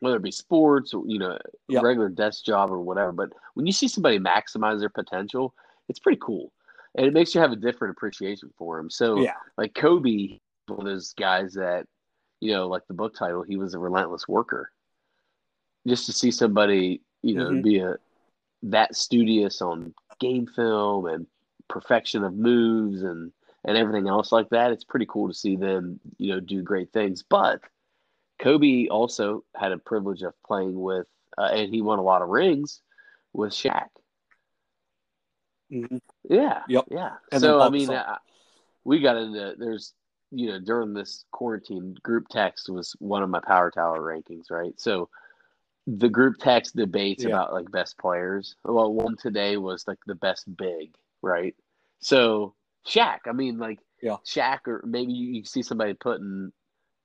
whether it be sports or, you know, yeah. regular desk job or whatever. But when you see somebody maximize their potential, it's pretty cool. And it makes you have a different appreciation for him. So, yeah. like, Kobe, one of those guys that, you know, like the book title, he was a relentless worker. Just to see somebody, you know, mm-hmm. be a that studious on game film and perfection of moves and, and everything else like that, it's pretty cool to see them, you know, do great things. But Kobe also had a privilege of playing with, uh, and he won a lot of rings with Shaq. Mm-hmm. Yeah. Yep. Yeah. And so, I mean, I, we got into, there's, you know, during this quarantine, group text was one of my Power Tower rankings, right? So the group text debates yeah. about, like, best players. Well, one today was, like, the best big, right? So Shaq, I mean, like, yeah. Shaq, or maybe you, you see somebody putting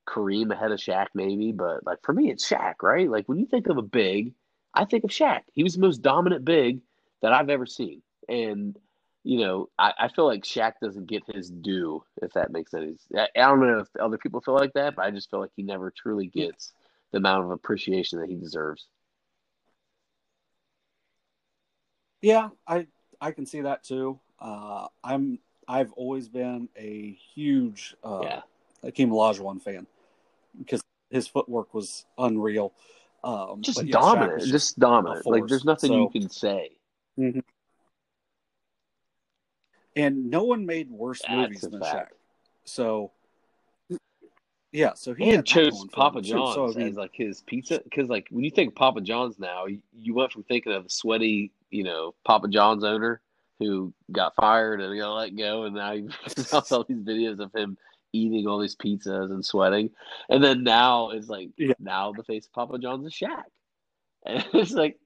Kareem ahead of Shaq maybe, but, like, for me, it's Shaq, right? Like, when you think of a big, I think of Shaq. He was the most dominant big that I've ever seen. And, you know, I, I feel like Shaq doesn't get his due, if that makes sense. I, I don't know if other people feel like that, but I just feel like he never truly gets the amount of appreciation that he deserves. Yeah, I I can see that too. Uh, I'm I've always been a huge uh, yeah. Hakeem Olajuwon fan because his footwork was unreal. Um, just, but, yeah, dominant, just, just dominant, just dominant. Like, there's nothing so, you can say. Mm-hmm. And no one made worse That's movies than fact. Shaq. So, yeah. So he had chose Papa John's so, I mean, as, like, his pizza. Because, like, when you think Papa John's now, you, you went from thinking of the sweaty, you know, Papa John's owner who got fired and got let go. And now you saw all these videos of him eating all these pizzas and sweating. And then now it's like, yeah. now the face of Papa John's is Shaq. And it's like,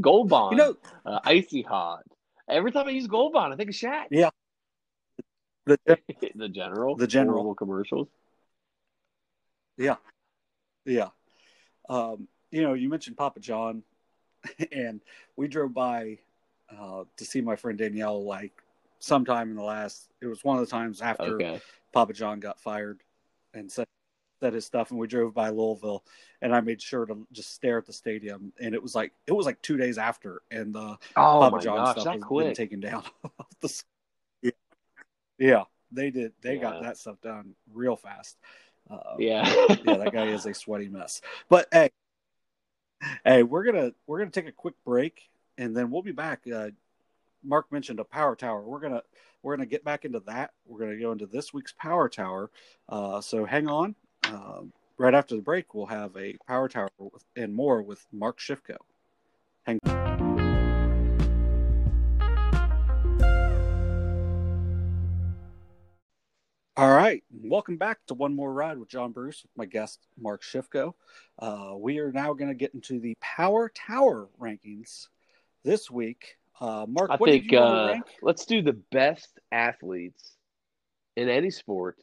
Gold Bond, you know, uh, Icy Hot. Every time I use Gold Bond, I think of Shaq. Yeah. The, the general. The general. Commercials. Yeah. Yeah. Um, you know, you mentioned Papa John, and we drove by uh, to see my friend Danielle, like, sometime in the last, it was one of the times after okay. Papa John got fired and said, said his stuff, and we drove by Louisville, and I made sure to just stare at the stadium, and it was like it was like two days after, and the oh Papa John gosh, stuff was been taken down. yeah. yeah, they did. They yeah. got that stuff done real fast. Uh, yeah, yeah, that guy is a sweaty mess. But hey, hey, we're gonna we're gonna take a quick break, and then we'll be back. Uh, Mark mentioned a Power Tower. We're gonna we're gonna get back into that. We're gonna go into this week's Power Tower. Uh, so hang on. Uh, right after the break, we'll have a Power Tower with, and more with Mark Schifko. Hang on. All right. Welcome back to One More Ride with John Bruce, with my guest, Mark Schifko. Uh, we are now going to get into the Power Tower rankings this week. Uh, Mark, I what think, did you uh, rank? Let's do the best athletes in any sport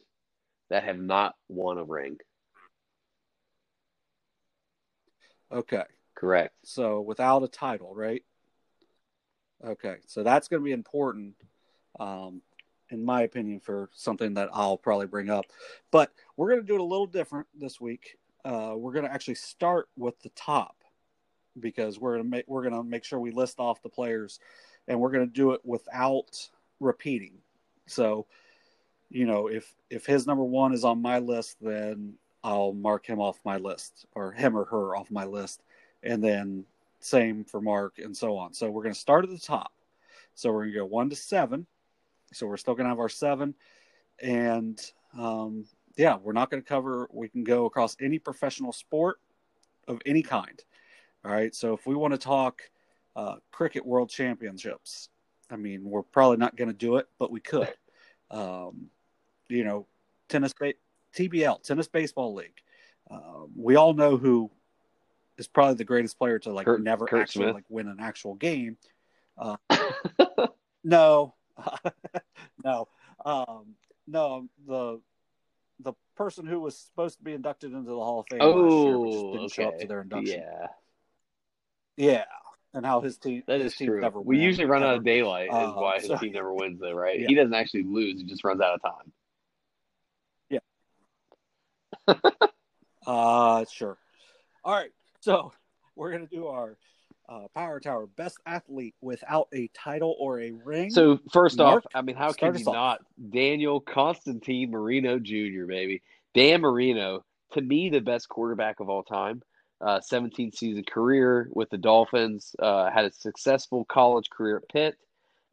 that have not won a ring. Okay. Correct. So without a title, right? Okay. So that's going to be important, um, in my opinion, for something that I'll probably bring up. But we're going to do it a little different this week. Uh, we're going to actually start with the top, because we're going to make, we're going to make sure we list off the players, and we're going to do it without repeating. So, you know, if, if his number one is on my list, then I'll mark him off my list, or him or her off my list. And then same for Mark, and so on. So we're going to start at the top. So we're going to go one to seven. So we're still going to have our seven. And, um, yeah, we're not going to cover, we can go across any professional sport of any kind. All right. So if we want to talk uh, cricket world championships, I mean, we're probably not going to do it, but we could. Um, you know, tennis, T B L, Tennis Baseball League. Um, we all know who is probably the greatest player to, like, Kurt, never Kurt actually Smith. like win an actual game. Uh, no, no, um, no. The the person who was supposed to be inducted into the Hall of Fame oh, last year, but just didn't okay. show up to their induction. Yeah, yeah. And how his team that his is team true. Never wins. We usually run never. out of daylight, is uh, why his so, team never wins, though, right? Yeah. He doesn't actually lose; he just runs out of time. Yeah. uh sure. All right, so we're going to do our uh, Power Tower best athlete without a title or a ring. So first Mark, off, I mean, how can you off. not? Daniel Constantine Marino Junior, baby. Dan Marino, to me, the best quarterback of all time. Uh, seventeen-season career with the Dolphins. Uh, had a successful college career at Pitt.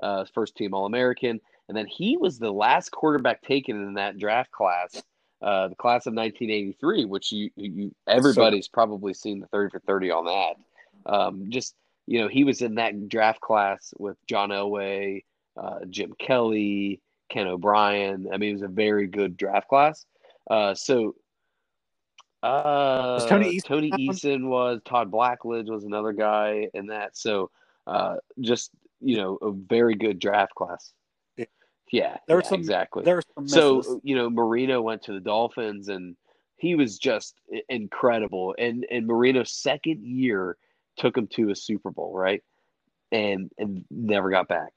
Uh, first-team All-American. And then he was the last quarterback taken in that draft class, uh, the class of nineteen eighty-three, which you, you everybody's so, probably seen the thirty for thirty on that. Um, just, you know, he was in that draft class with John Elway, uh, Jim Kelly, Ken O'Brien. I mean, it was a very good draft class. Uh, so uh, was Tony, Eason, Tony Eason was, Todd Blackledge was another guy in that. So uh, just, you know, a very good draft class. Yeah, there yeah some, exactly. There some so, you know, Marino went to the Dolphins, and he was just incredible. And and Marino's second year took him to a Super Bowl, right? And and never got back.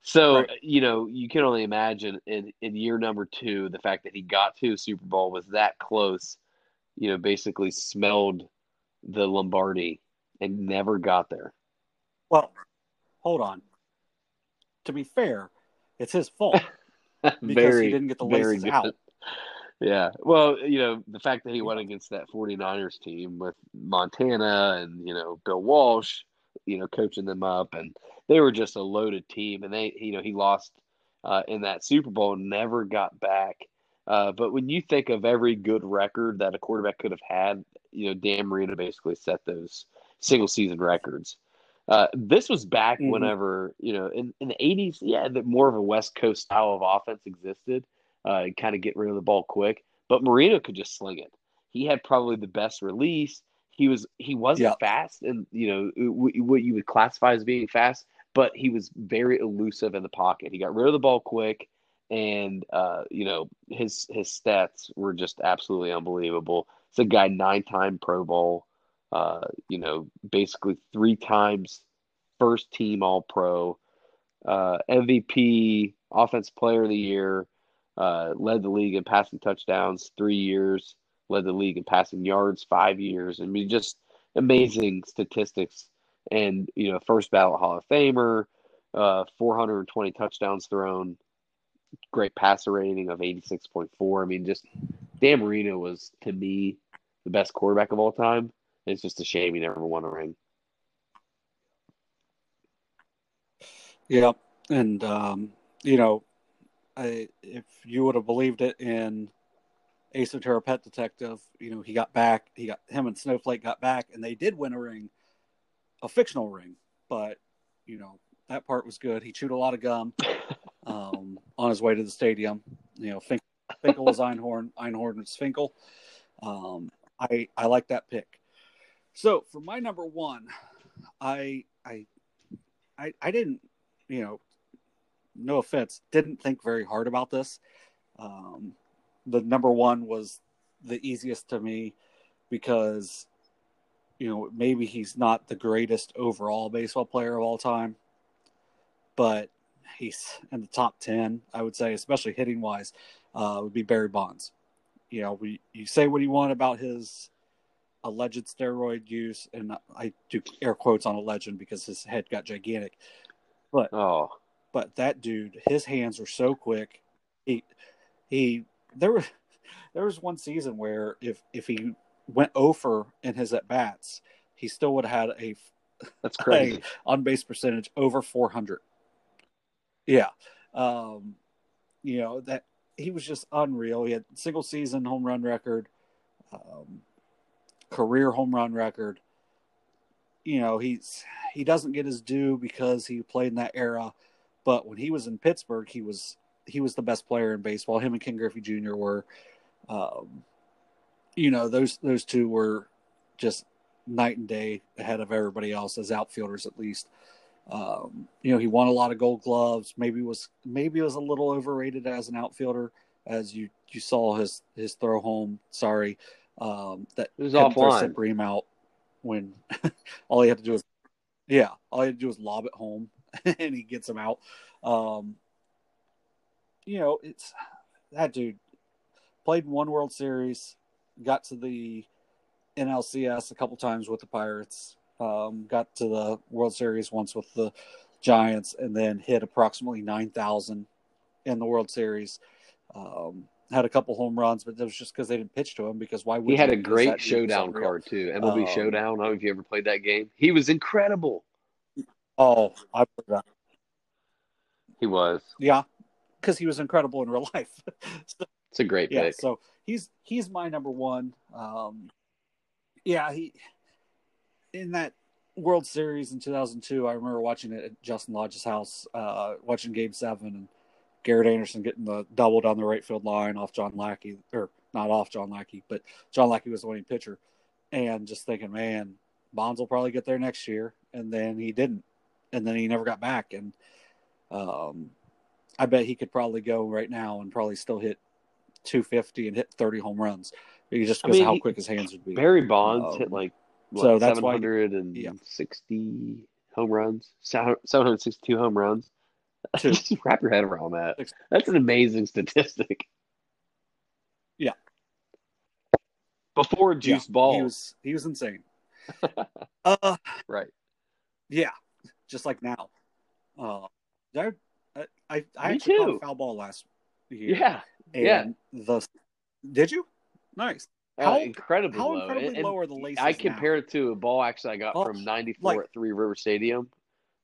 So, right. you know, you can only imagine in, in year number two, the fact that he got to a Super Bowl was that close, you know, basically smelled the Lombardi and never got there. Well, hold on. To be fair, it's his fault because very, he didn't get the laces out. Yeah. Well, you know, the fact that he went against that 49ers team with Montana and, you know, Bill Walsh, you know, coaching them up. And they were just a loaded team. And they, you know, he lost uh, in that Super Bowl and never got back. Uh, but when you think of every good record that a quarterback could have had, you know, Dan Marino basically set those single season records. Uh, this was back mm-hmm. whenever, you know, in, in the eighties, yeah, that more of a West Coast style of offense existed, uh, and kind of get rid of the ball quick. But Marino could just sling it. He had probably the best release. He was he wasn't yep. fast, and you know w- what you would classify as being fast, but he was very elusive in the pocket. He got rid of the ball quick, and uh, you know his his stats were just absolutely unbelievable. It's a guy nine-time Pro Bowl. Uh, you know, basically three times first team All-Pro, uh, M V P, Offense Player of the Year, uh, led the league in passing touchdowns three years, led the league in passing yards five years. I mean, just amazing statistics. And, you know, first ballot Hall of Famer, uh, four hundred twenty touchdowns thrown, great passer rating of eighty-six point four. I mean, just Dan Marino was, to me, the best quarterback of all time. It's just a shame he never won a ring. Yeah, and, um, you know, I, if you would have believed it in Ace Ventura Pet Detective, you know, he got back, he got him and Snowflake got back, and they did win a ring, a fictional ring. But, you know, that part was good. He chewed a lot of gum um, on his way to the stadium. You know, Finkel, Finkel was Einhorn, Einhorn was Finkel. Um, I, I like that pick. So for my number one, I, I, I, I didn't, you know, no offense, didn't think very hard about this. Um, the number one was the easiest to me because, you know, maybe he's not the greatest overall baseball player of all time, but he's in the top ten, I would say, especially hitting wise, uh, would be Barry Bonds. You know, we you say what you want about his alleged steroid use, and I do air quotes on "alleged" because his head got gigantic. But oh, but that dude, his hands were so quick. He he. There was there was one season where if if he went over in his at bats, he still would have had a that's crazy on base percentage over four hundred. Yeah, um, you know that he was just unreal. He had single season home run record. Um, career home run record. You know, he's he doesn't get his due because he played in that era, but when he was in Pittsburgh, he was he was the best player in baseball. Him and Ken Griffey Junior were, um, you know, those those two were just night and day ahead of everybody else as outfielders, at least. Um, you know, he won a lot of Gold Gloves. Maybe was maybe was a little overrated as an outfielder, as you you saw his his throw home. Sorry. Um, that it was offline. Bream out when all he had to do was, yeah, all he had to do was lob it home, and he gets him out. Um, you know, it's that dude played in one World Series, got to the N L C S a couple times with the Pirates, um, got to the World Series once with the Giants, and then hit approximately nine thousand in the World Series. Um, had a couple home runs, but that was just because they didn't pitch to him. Because why would he had a great showdown card too? M L B um, Showdown. I don't know if you ever played that game. He was incredible. Oh, I forgot. He was. Yeah, because he was incredible in real life. So, it's a great pick. Yeah, so he's he's my number one. Um, yeah, he in that World Series in two thousand two. I remember watching it at Justin Lodge's house, uh, watching Game Seven, and Garrett Anderson getting the double down the right field line off John Lackey, or not off John Lackey, but John Lackey was the winning pitcher. And just thinking, man, Bonds will probably get there next year. And then he didn't. And then he never got back. And um, I bet he could probably go right now and probably still hit two fifty and hit thirty home runs. Just because I mean, of how he, quick his hands would be. Barry Bonds um, hit like what, so that's seven hundred sixty why, yeah. home runs, seven hundred sixty-two home runs. Just wrap your head around that. That's an amazing statistic. Yeah. Before juice yeah, balls, he was, he was insane. uh, right. Yeah. Just like now. Uh, I I, I actually caught a foul ball last year. Yeah. And yeah. The did you? Nice. How uh, incredibly how low. Incredibly and, low are the laces? I compare now? It to a ball actually I got oh, from ninety-four like, at Three River Stadium.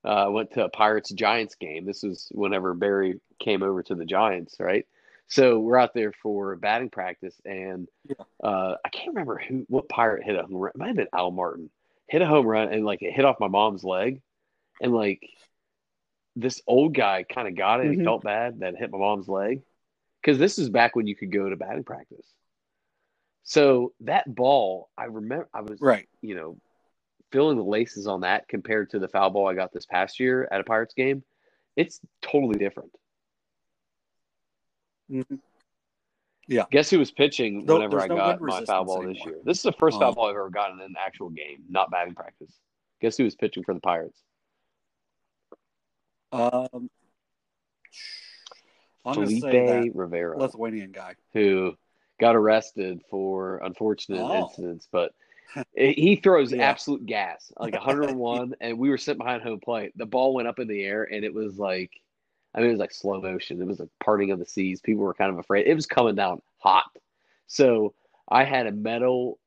Uh, went to a Pirates-Giants game. This was whenever Barry came over to the Giants, right? So we're out there for batting practice, and yeah. uh, I can't remember who what Pirate hit a home run. It might have been Al Martin. Hit a home run, and, like, it hit off my mom's leg. And, like, this old guy kind of got it and mm-hmm. felt bad that it hit my mom's leg. Because this is back when you could go to batting practice. So that ball, I remember I was, right. you know, feeling the laces on that compared to the foul ball I got this past year at a Pirates game, it's totally different. Mm-hmm. Yeah. Guess who was pitching no, whenever I no got my foul ball anymore. This year? This is the first oh. foul ball I've ever gotten in an actual game, not batting practice. Guess who was pitching for the Pirates? Um, I'm Felipe say Rivera. Lithuanian guy. Who got arrested for unfortunate oh. incidents, but he throws yeah. absolute gas, like one hundred one, and we were sitting behind home plate. The ball went up in the air, and it was like, I mean, it was like slow motion. It was like parting of the seas. People were kind of afraid. It was coming down hot. So I had a metal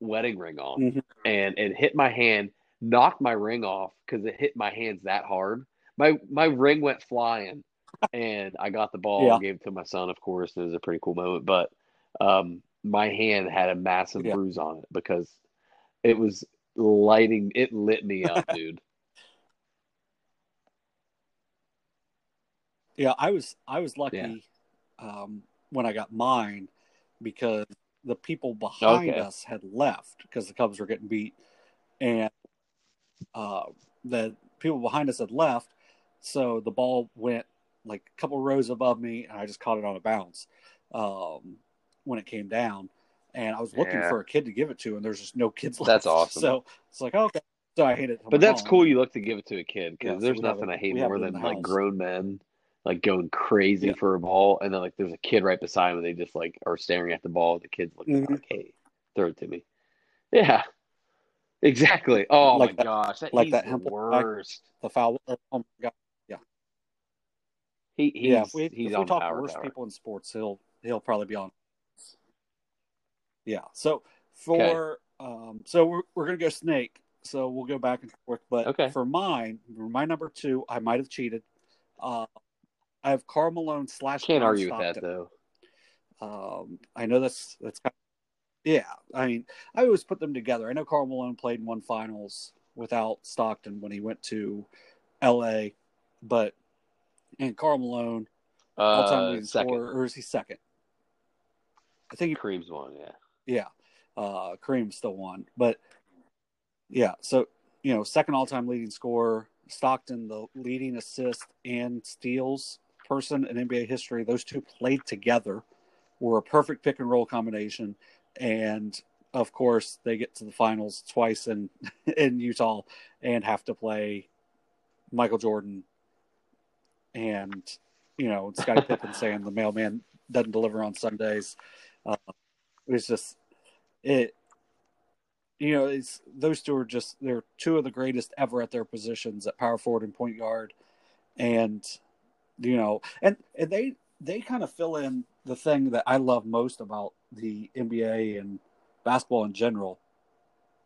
wedding ring on, mm-hmm. and it hit my hand, knocked my ring off because it hit my hands that hard. My my ring went flying, and I got the ball yeah. and gave it to my son, of course. It was a pretty cool moment, but um, my hand had a massive yeah. bruise on it because it was lighting. It lit me up, dude. Yeah, I was I was lucky yeah. um, when I got mine because the people behind okay. us had left because the Cubs were getting beat, and uh, the people behind us had left, so the ball went like a couple rows above me, and I just caught it on a bounce. Um, when it came down, and I was looking yeah. for a kid to give it to, and there's just no kids left. That's awesome. So it's like, okay. So I hate it. But that's home. Cool. You look to give it to a kid because yeah, there's so nothing I hate more than like house. Grown men like going crazy yeah. for a ball. And then like, there's a kid right beside them. They just like are staring at the ball. The kid's looking mm-hmm. like, hey, throw it to me. Yeah, exactly. Oh like my that, gosh. That like that the worst. Like the foul. Oh my God. Yeah. He, he's, yeah, if we, he's if on we talk power, worst power. People in sports. He'll, he'll probably be on. Yeah, so for okay. um, so we're we're gonna go snake. So we'll go back and forth. But okay. for mine, my number two, I might have cheated. Uh, I have Karl Malone slash. Can't John argue Stockton. With that though. Um, I know that's that's kind of, yeah. I mean, I always put them together. I know Karl Malone played in one finals without Stockton when he went to L A, but and Karl Malone uh, all time leading scorer, or is he second? I think he, Kareem's one, yeah. Yeah, uh, Kareem still won, but yeah. So you know, second all-time leading scorer, Stockton, the leading assist and steals person in N B A history. Those two played together, were a perfect pick and roll combination, and of course, they get to the finals twice in in Utah and have to play Michael Jordan, and you know, Scottie Pippen saying the mailman doesn't deliver on Sundays. Uh, It was just, it, you know, it's, those two are just, they're two of the greatest ever at their positions at power forward and point guard. And, you know, and, and they, they kind of fill in the thing that I love most about the N B A and basketball in general.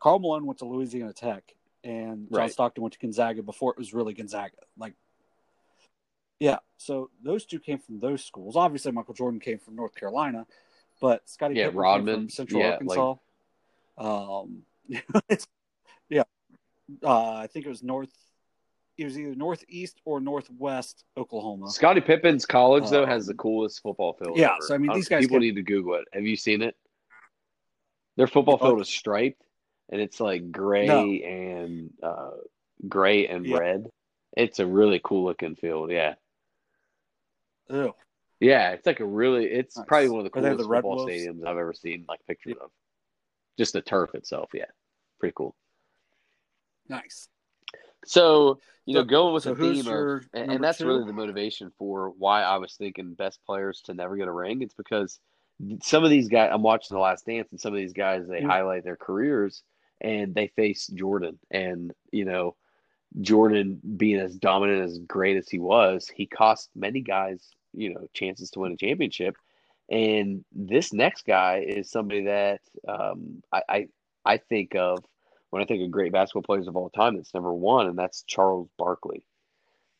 Karl Malone went to Louisiana Tech, and John right. Stockton went to Gonzaga before it was really Gonzaga. Like, yeah, so those two came from those schools. Obviously, Michael Jordan came from North Carolina, but Scottie yeah, Pippen Rodman, came from Central yeah, Arkansas. Like... Um, yeah, uh, I think it was North. It was either Northeast or Northwest Oklahoma. Scottie Pippen's college uh, though has the coolest football field. Yeah, ever. so I mean, these guys people can... need to Google it. Have you seen it? Their football field oh. is striped. And it's like gray no. and uh, gray and yeah. red. It's a really cool looking field. Yeah. Ew. Yeah, it's like a really. It's nice. Probably one of the coolest the football Wolves? stadiums I've ever seen. Like pictures yeah. of. Just the turf itself. Yeah, pretty cool. Nice. So you know, so, going with so the theme, of, and, and that's two? really the motivation for why I was thinking best players to never get a ring. It's because some of these guys. I'm watching The Last Dance, and some of these guys they yeah. highlight their careers. And they face Jordan, and, you know, Jordan being as dominant, as great as he was, he cost many guys, you know, chances to win a championship. And this next guy is somebody that um, I, I I think of when I think of great basketball players of all time, that's number one, and that's Charles Barkley.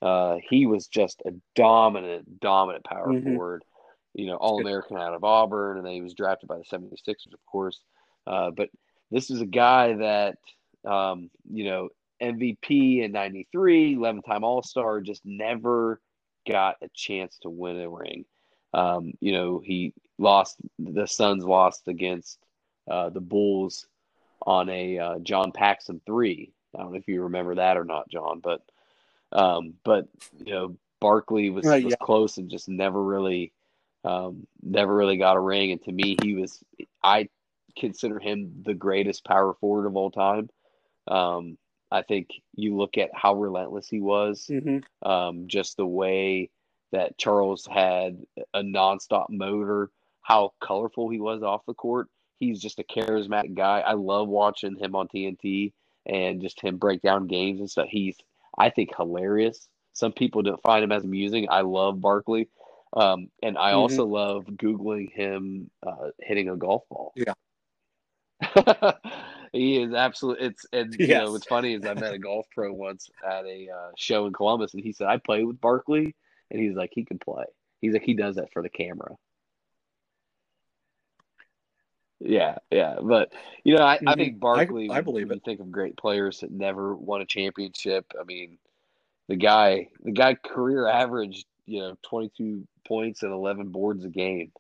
Uh, he was just a dominant, dominant power mm-hmm. forward, you know, All-American out of Auburn, and then he was drafted by the seventy-sixers, of course. Uh, but this is a guy that, um, you know, M V P in ninety-three, eleven-time All-Star, just never got a chance to win a ring. Um, you know, he lost – the Suns lost against uh, the Bulls on a uh, John Paxson three. I don't know if you remember that or not, John. But, um, but you know, Barkley was, right, was yeah. close and just never really um, never really got a ring. And to me, he was – I – consider him the greatest power forward of all time. Um, I think you look at how relentless he was, mm-hmm. um, just the way that Charles had a nonstop motor, how colorful he was off the court. He's just a charismatic guy. I love watching him on T N T and just him break down games and stuff. He's, I think, hilarious. Some people don't find him as amusing. I love Barkley. Um, and I mm-hmm. also love Googling him uh, hitting a golf ball. Yeah. He is absolutely. It's and yes. you know what's funny is I met a golf pro once at a uh, show in Columbus, and he said I play with Barkley, and he's like he can play. He's like he does that for the camera. Yeah, yeah, but you know I, mm-hmm. I think Barkley. I, I believe it. Think of great players that never won a championship. I mean, the guy, the guy career averaged you know twenty-two points and eleven boards a game.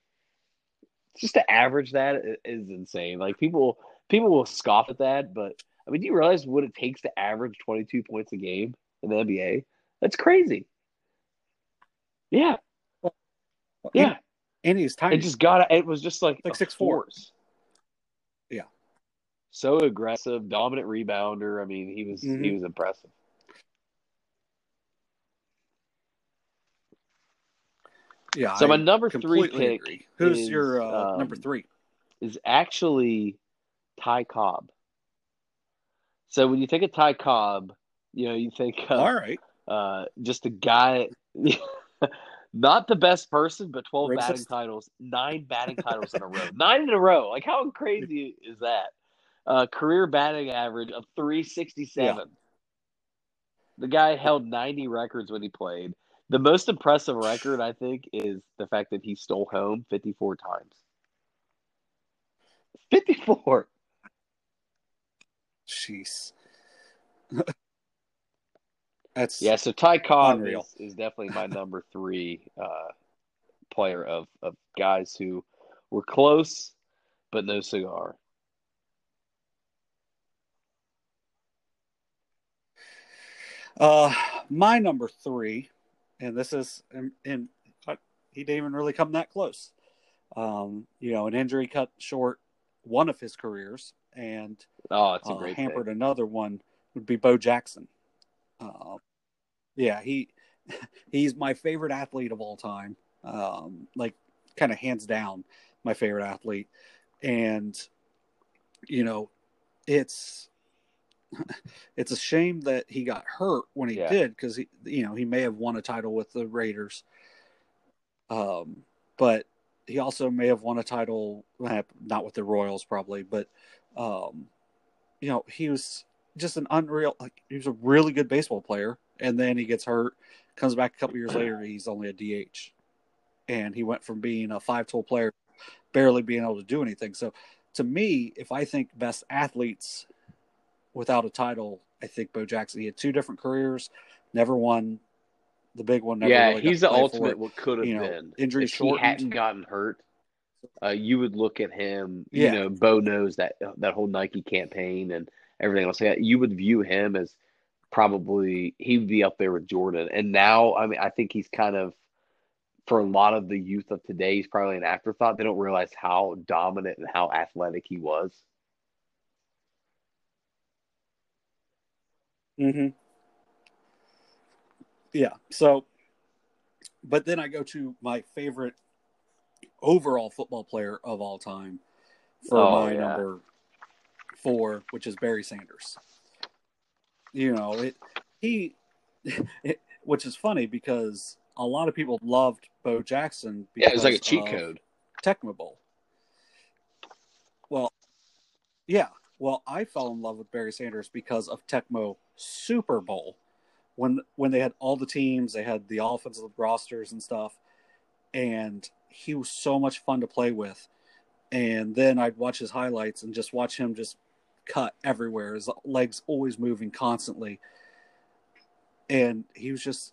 Just to average that is insane. Like people, people will scoff at that, but I mean, do you realize what it takes to average twenty-two points a game in the N B A? That's crazy. Yeah, well, yeah. And he's tiny. It just got. It was just like like six fours. Yeah. So aggressive, dominant rebounder. I mean, he was mm-hmm. he was impressive. Yeah. So my I number three pick. Agree. Who's is, your uh, um, number three? Is actually Ty Cobb. So when you think of Ty Cobb, you know you think of, all right, uh, just a guy, not the best person, but twelve Racist. batting titles, nine batting titles in a row, nine in a row. Like how crazy is that? Uh, career batting average of three sixty-seven. Yeah. The guy held ninety records when he played. The most impressive record, I think, is the fact that he stole home fifty-four times. fifty-four. Jeez. That's yeah, so Ty Cobb is, is definitely my number three uh, player of, of guys who were close, but no cigar. Uh, my number three... And this is, and, and he didn't even really come that close. Um, you know, an injury cut short one of his careers, and oh, it's a uh, great hampered pick. Another one would be Bo Jackson. Uh, yeah, he he's my favorite athlete of all time. Um, like, kind of hands down, my favorite athlete. And you know, it's it's a shame that he got hurt when he yeah. did, because he, you know, he may have won a title with the Raiders, um, but he also may have won a title not with the Royals probably, but um, you know, he was just an unreal. Like, he was a really good baseball player, and then he gets hurt. Comes back a couple years later, he's only a D H, and he went from being a five-tool player, barely being able to do anything. So, to me, if I think best athletes without a title, I think Bo Jackson. He had two different careers, never won the big one. Never yeah, really he's the ultimate. What could have you know, been injuries? If shortened. He hadn't gotten hurt, uh, you would look at him. You yeah. know, Bo knows that that whole Nike campaign and everything else. You would view him as probably he would be up there with Jordan. And now, I mean, I think he's kind of, for a lot of the youth of today, he's probably an afterthought. They don't realize how dominant and how athletic he was. Mm-hmm. Yeah. So, but then I go to my favorite overall football player of all time for oh, my yeah. number four, which is Barry Sanders. You know, it, he, it, which is funny because a lot of people loved Bo Jackson. Because yeah, it was like a cheat code. Tecmo Bowl. Well, yeah. Well, I fell in love with Barry Sanders because of Tecmo Super Bowl. When when they had all the teams, they had the offensive rosters and stuff. And he was so much fun to play with. And then I'd watch his highlights and just watch him just cut everywhere. His legs always moving constantly. And he was just...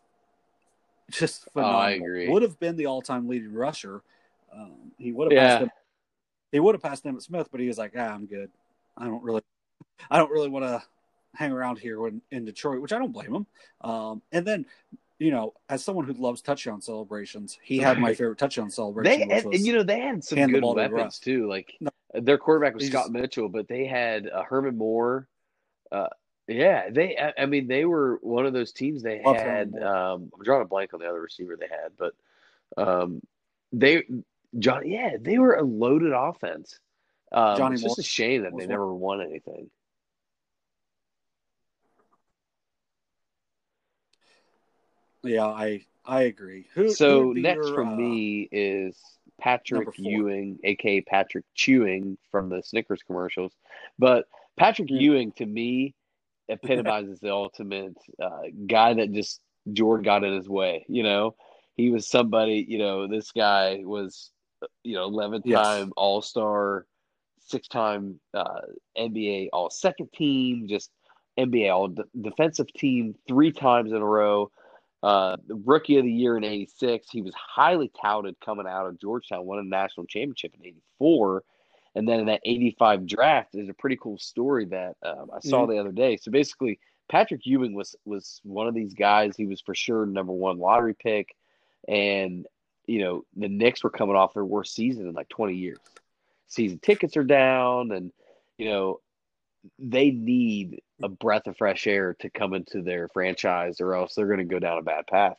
Just phenomenal. Oh, I agree. Would have been the all-time leading rusher. Um, he would have yeah. passed him. He would have passed Emmitt Smith, but he was like, "Ah, I'm good. I don't really, I don't really want to hang around here when, in Detroit," which I don't blame him. Um, and then, you know, as someone who loves touchdown celebrations, he had my favorite touchdown celebration. They, which was and you know, they had some good weapons to too. Like no, their quarterback was Scott Mitchell, but they had uh, Herman Moore. Uh, Yeah, they. I mean, they were one of those teams. They had. Um, I'm drawing a blank on the other receiver they had, but um, they, John. Yeah, they were a loaded offense. Um, Johnny it's just a shame that they never won anything. Yeah, I I agree. Who, so who next your, for uh, me is Patrick Ewing, aka Patrick Chewing from the Snickers commercials, but Patrick yeah. Ewing to me epitomizes the ultimate uh, guy that just Jordan got in his way. You know, he was somebody, you know, this guy was, you know, eleven time yes. All-Star, six time uh, N B A All-Second Team, just N B A All-Defensive Team three times in a row. Uh, rookie of the year in eighty-six. He was highly touted coming out of Georgetown, won a national championship in eighty-four. And then in that eighty-five draft, there's a pretty cool story that um, I saw mm-hmm. the other day. So basically, Patrick Ewing was was one of these guys. He was for sure number one lottery pick. And, you know, the Knicks were coming off their worst season in like twenty years. Season tickets are down. And, you know, they need a breath of fresh air to come into their franchise or else they're going to go down a bad path.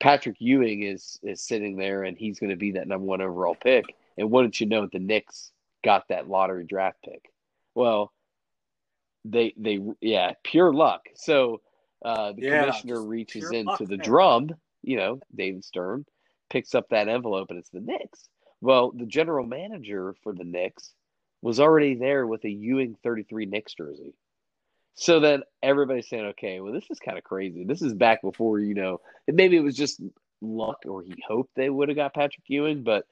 Patrick Ewing is, is sitting there, and he's going to be that number one overall pick. And wouldn't you know, the Knicks got that lottery draft pick. Well, they they yeah, pure luck. So uh, the yeah, commissioner reaches into the drum, you know, David Stern, picks up that envelope, and it's the Knicks. Well, the general manager for the Knicks was already there with a Ewing thirty-three Knicks jersey. So then everybody's saying, okay, well, this is kind of crazy. This is back before, you know, maybe it was just luck, or he hoped they would have got Patrick Ewing, but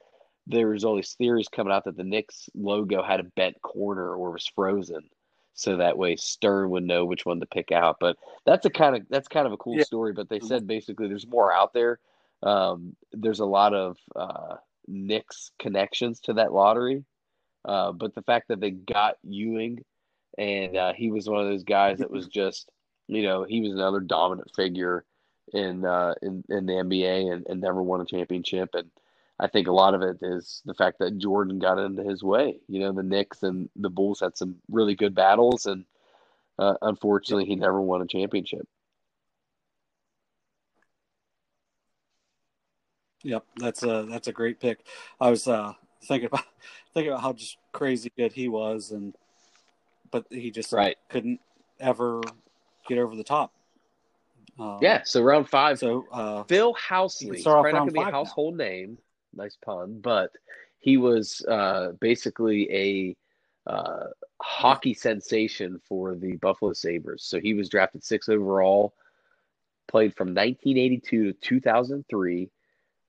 there was all these theories coming out that the Knicks logo had a bent corner or was frozen, so that way Stern would know which one to pick out. But that's a kind of that's kind of a cool yeah. story. But they said basically there's more out there. Um, there's a lot of uh, Knicks connections to that lottery, uh, but the fact that they got Ewing, and uh, he was one of those guys that was just, you know, he was another dominant figure in uh, in, in the N B A and, and never won a championship. And I think a lot of it is the fact that Jordan got into his way. You know, the Knicks and the Bulls had some really good battles, and uh, unfortunately, he never won a championship. Yep, that's a that's a great pick. I was uh, thinking about thinking about how just crazy good he was, and but he just right. couldn't ever get over the top. Um, yeah, so round five. So uh, Phil Housley, probably not going to be a household now. name. Nice pun, but he was uh, basically a uh, hockey sensation for the Buffalo Sabres. So he was drafted sixth overall, played from nineteen eighty-two to two thousand three,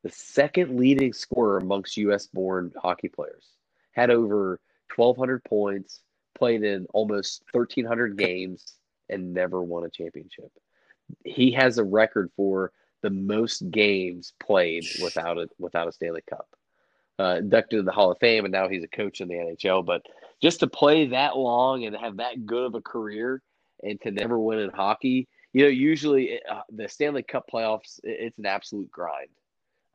the second leading scorer amongst U S born hockey players. Had over twelve hundred points, played in almost thirteen hundred games, and never won a championship. He has a record for the most games played without a, without a Stanley Cup. Uh, inducted in the Hall of Fame, and now he's a coach in the N H L. But just to play that long and have that good of a career and to never win in hockey, you know, usually it, uh, the Stanley Cup playoffs, it, it's an absolute grind.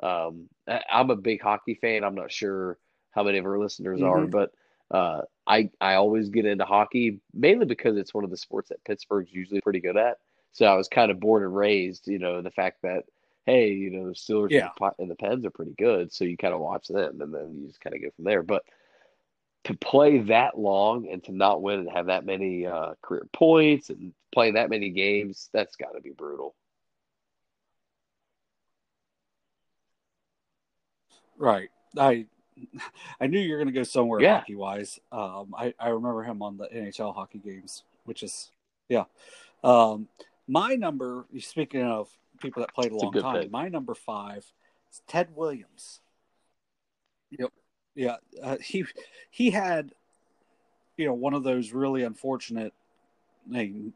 Um, I, I'm a big hockey fan. I'm not sure how many of our listeners mm-hmm. are, but uh, I, I always get into hockey, mainly because it's one of the sports that Pittsburgh's usually pretty good at. So I was kind of born and raised, you know, the fact that, hey, you know, the Steelers yeah. and the Pens are pretty good. So you kind of watch them and then you just kind of go from there. But to play that long and to not win and have that many uh, career points and play that many games, that's got to be brutal. Right. I I knew you were going to go somewhere yeah. hockey-wise. Um, I, I remember him on the N H L hockey games, which is, yeah. Um, my number, speaking of people that played a long time, pick. my number five is Ted Williams. Yep. Yeah. Uh, he, he had, you know, one of those really unfortunate, I mean,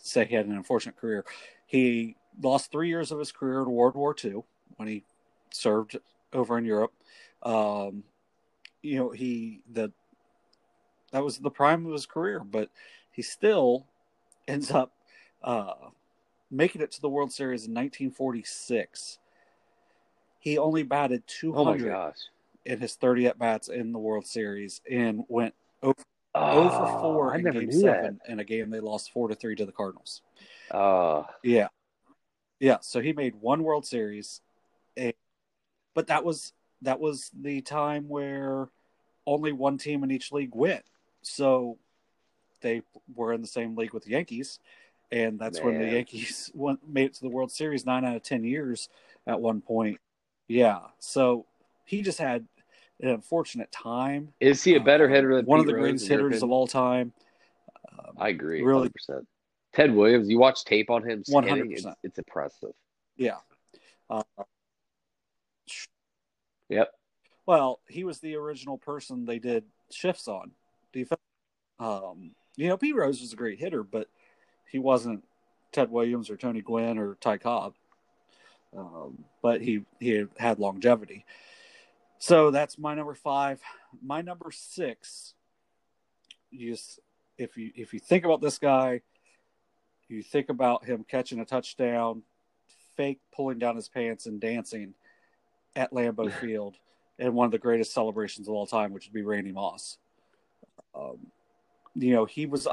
say he had an unfortunate career. He lost three years of his career to World War Two when he served over in Europe. Um, you know, he, the, that was the prime of his career, but he still ends up uh, making it to the World Series in nineteen forty-six. He only batted two hundred oh in his thirty at-bats in the World Series and went over, oh, over four in Game seven that. in a game they lost four to three to the Cardinals. Uh, yeah. Yeah, so he made one World Series. And, but that was that was the time where only one team in each league went. So they were in the same league with the Yankees, and that's Man. when the Yankees went, made it to the World Series nine out of ten years at one point. Yeah, so he just had an unfortunate time. Is he a better hitter than one Pete of the Rose greatest hitters of all time? Um, I agree, really. one hundred percent. Ted Williams, you watch tape on him. One hundred percent, it's impressive. Yeah. Uh, yep. Well, he was the original person they did shifts on defense. Um, You know, Pete Rose was a great hitter, but he wasn't Ted Williams or Tony Gwynn or Ty Cobb. Um, but he, he had longevity. So that's my number five. My number six, you just, if you if you think about this guy, you think about him catching a touchdown, fake pulling down his pants and dancing at Lambeau Field and one of the greatest celebrations of all time, which would be Randy Moss. Um You know, he was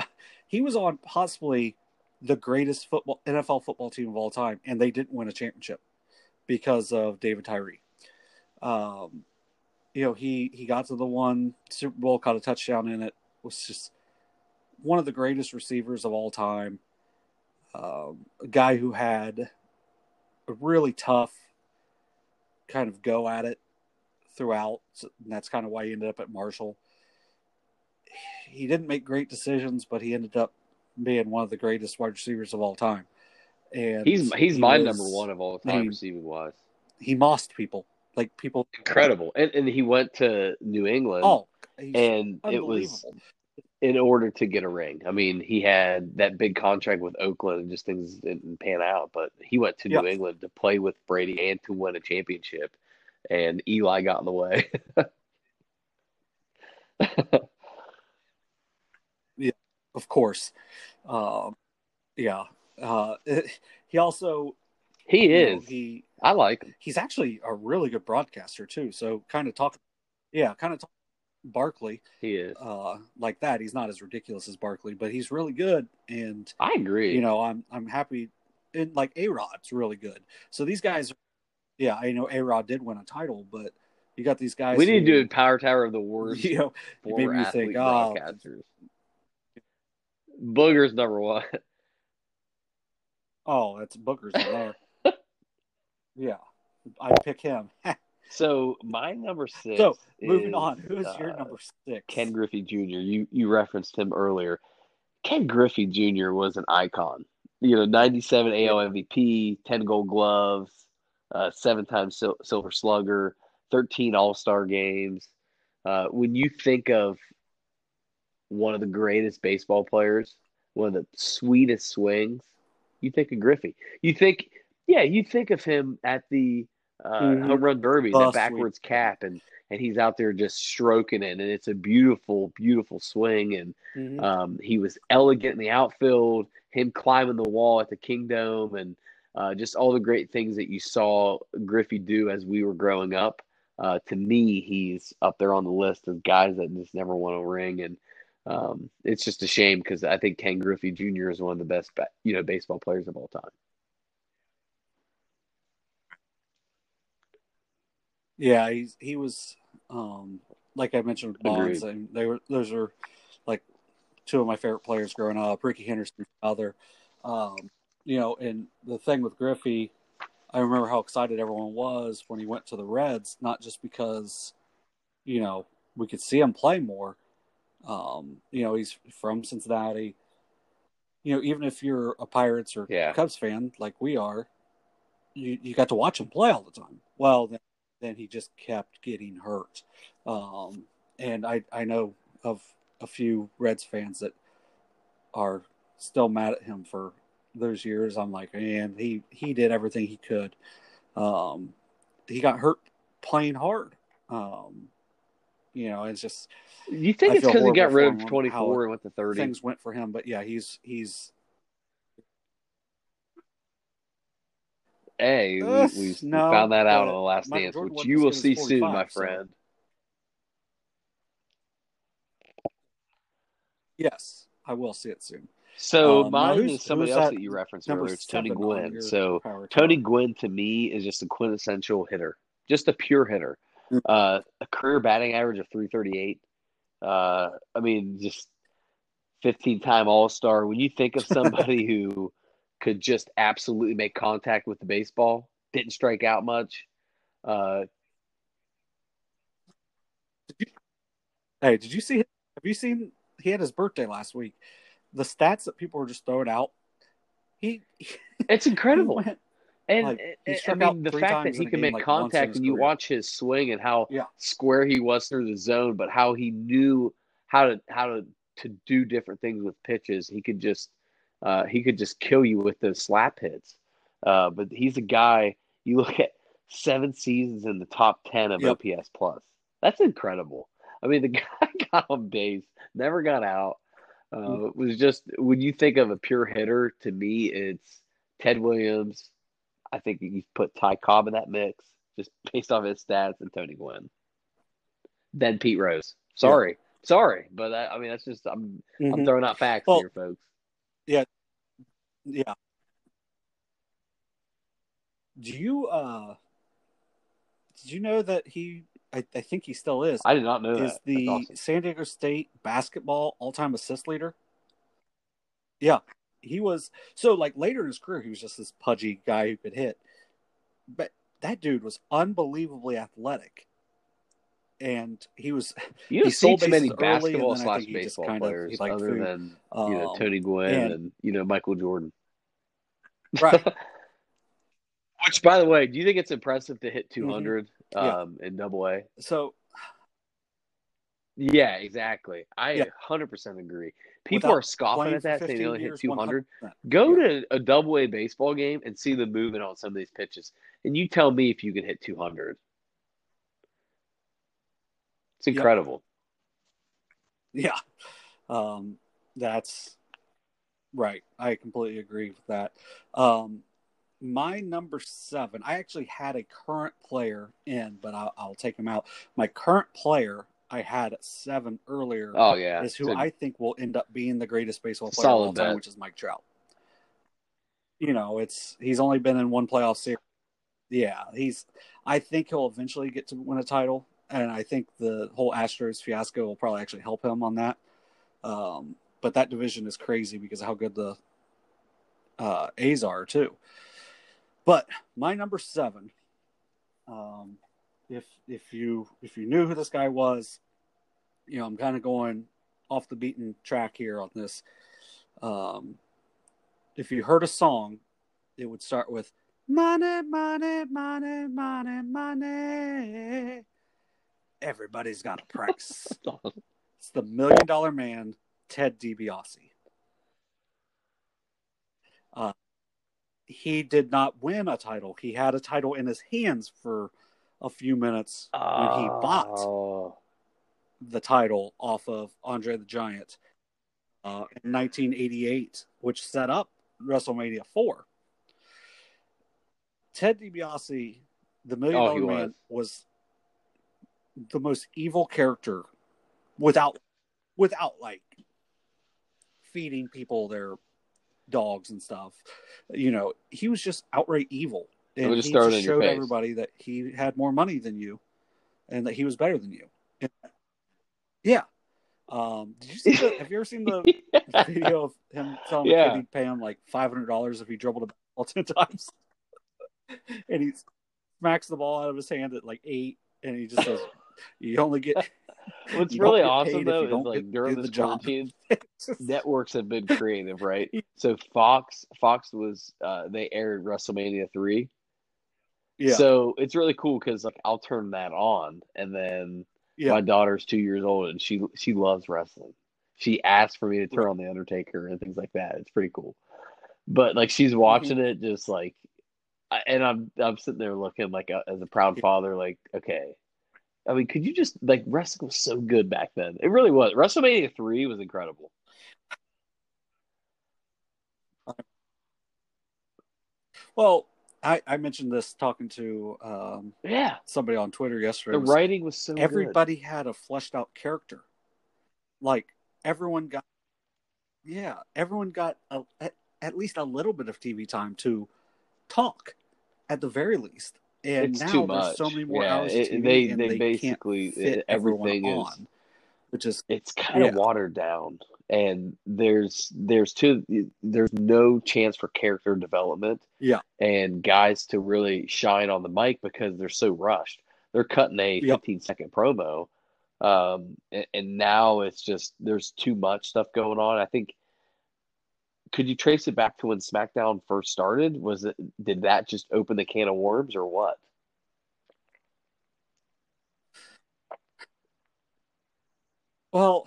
he was on possibly the greatest football N F L football team of all time, and they didn't win a championship because of David Tyree. Um, you know, he, he got to the one Super Bowl, caught a touchdown in it, was just one of the greatest receivers of all time. Um, a guy who had a really tough kind of go at it throughout, and that's kind of why he ended up at Marshall. He didn't make great decisions, but he ended up being one of the greatest wide receivers of all time. And he's he's he my was, number one of all time, receiving wise. He mossed people, like people incredible, and and he went to New England. Oh, and it was in order to get a ring. I mean, he had that big contract with Oakland, and just things didn't pan out. But he went to yep. New England to play with Brady and to win a championship, and Eli got in the way. Of course. Um, yeah. Uh, it, he also... He is. Know, he, I like him. He's actually a really good broadcaster, too. So kind of talk... Yeah, kind of talk Barkley. He is. Uh, like that. He's not as ridiculous as Barkley, but he's really good. And I agree. You know, I'm I'm happy. And, like, A-Rod's really good. So these guys... Yeah, I know A-Rod did win a title, but you got these guys... We need who, to do a Power Tower of the Worst. You know, maybe you think, oh... Booger's number one. Oh, that's Booker's number one. Yeah, I pick him. So my number six. So moving is, on, who's uh, your number six? Ken Griffey Junior You you referenced him earlier. Ken Griffey Junior was an icon. You know, ninety-seven A L M V P, ten Gold Gloves, uh, seven-time sil- Silver Slugger, thirteen All-Star games. Uh, when you think of one of the greatest baseball players, one of the sweetest swings, you think of Griffey. You think, yeah, you think of him at the uh, mm-hmm. home run derby, oh, that backwards sweet. cap, and and he's out there just stroking it, and it's a beautiful, beautiful swing. And mm-hmm. um, he was elegant in the outfield. Him climbing the wall at the Kingdome, and uh, just all the great things that you saw Griffey do as we were growing up. Uh, to me, he's up there on the list of guys that just never won a ring, and um, it's just a shame because I think Ken Griffey Junior is one of the best, you know, baseball players of all time. Yeah, he's, he was um, like I mentioned with Bonds. I mean, they were those are like. two of my favorite players growing up, Ricky Henderson's father. Um, you know, and the thing with Griffey, I remember how excited everyone was when he went to the Reds, not just because, you know, we could see him play more. Um, you know, he's from Cincinnati. You know, even if you're a Pirates or yeah. Cubs fan like we are, you, you got to watch him play all the time. Well, then, then he just kept getting hurt. Um, and I, I know of a few Reds fans that are still mad at him for those years. I'm like, man, he, he did everything he could. Um, he got hurt playing hard. Um, you know, it's just, you think I it's because he got rid of twenty-four and went to thirty. Things went for him, but yeah, he's, he's, Hey, uh, we, we no, found that out uh, on The Last Dance, Jordan which you will see soon, my friend. So. Yes, I will see it soon. So um, mine is somebody else that, that you referenced earlier. It's Tony Gwynn. So Tony Gwynn, to me, is just a quintessential hitter, just a pure hitter. Mm-hmm. Uh, a career batting average of three thirty-eight. Uh, I mean, just fifteen-time All-Star. When you think of somebody who could just absolutely make contact with the baseball, didn't strike out much. Uh, did you, hey, did you see him? Have you seen – he had his birthday last week. The stats that people were just throwing out, he it's incredible. He went, and like, he I mean, the fact that he can make like contact, and you career. watch his swing and how yeah. square he was through the zone, but how he knew how to how to, to do different things with pitches. He could just uh, he could just kill you with those slap hits. Uh, but he's a guy. You look at seven seasons in the top ten of yep. O P S plus. That's incredible. I mean, the guy got on base, never got out. Uh, it was just, when you think of a pure hitter, to me, it's Ted Williams. I think you put Ty Cobb in that mix, just based off his stats, and Tony Gwynn. Then Pete Rose. Sorry. Yeah. Sorry. But, I, I mean, that's just, I'm mm-hmm. I'm throwing out facts well, here, folks. Yeah. Yeah. Do you, uh, did you know that he... I, I think he still is. I did not know that. Is the awesome. San Diego State basketball all-time assist leader? Yeah, he was. So, like, later in his career, he was just this pudgy guy who could hit. But that dude was unbelievably athletic, and he was. You don't see too many basketball slash baseball players of, other food. than um, you know Tony Gwynn and, and you know Michael Jordan, right? Which, by the way, do you think it's impressive to hit two hundred mm-hmm. yeah. um, in Double A? So, yeah, exactly. I yeah. one hundred percent agree. People Without are scoffing at that, saying they only hit two hundred. one hundred percent. Go yeah. to a Double A baseball game and see the movement on some of these pitches, and you tell me if you can hit two hundred. It's incredible. Yeah, yeah. Um, that's right. I completely agree with that. Um, My number seven, I actually had a current player in, but I'll, I'll take him out. My current player I had at seven earlier oh, yeah. is who a, I think will end up being the greatest baseball player of all time, bet. which is Mike Trout. You know, it's he's only been in one playoff series. Yeah, he's. I think he'll eventually get to win a title, and I think the whole Astros fiasco will probably actually help him on that. Um, But that division is crazy because of how good the uh, A's are too. But my number seven, um, if if you if you knew who this guy was, you know, I'm kind of going off the beaten track here on this. Um, if you heard a song, it would start with money, money, money, money, money. Everybody's got a price. It's the Million Dollar Man, Ted DiBiase. Uh, he did not win a title. He had a title in his hands for a few minutes oh. when he bought the title off of Andre the Giant uh, in nineteen eighty-eight, which set up WrestleMania four. Ted DiBiase, the Million Dollar oh, Man, was. was the most evil character without, without like feeding people their dogs and stuff. You know, he was just outright evil. And just he just showed everybody that he had more money than you and that he was better than you. And, yeah. Um, did you see the, have you ever seen the video of him telling yeah. him he'd pay him like five hundred dollars if he dribbled a ball ten times? And he smacks the ball out of his hand at like eight. And he just says, you only get. What's really awesome, though, is like during this quarantine, networks have been creative, right? So Fox, Fox was, uh, they aired WrestleMania three. Yeah. So it's really cool because like I'll turn that on, and then yeah. my daughter's two years old, and she she loves wrestling. She asked for me to turn on The Undertaker and things like that. It's pretty cool. But like she's watching mm-hmm. it, just like. And I'm I'm sitting there looking like a, as a proud father, like, okay, I mean, could you just like wrestling was so good back then? It really was. WrestleMania three was incredible. Well, I, I mentioned this talking to um, yeah somebody on Twitter yesterday. The was, writing was so everybody good. Had a fleshed out character, like everyone got yeah everyone got a, at, at least a little bit of T V time to talk. At the very least, and it's now there's so many more yeah, hours. It, they, and they they basically can't fit everything is, on, which is it's kind yeah. of watered down, and there's there's two there's no chance for character development. Yeah, and guys to really shine on the mic because they're so rushed. They're cutting a yep. fifteen second promo, um, and, and now it's just there's too much stuff going on. I think. Could you trace it back to when SmackDown first started? Was it did that just open the can of worms or what? Well,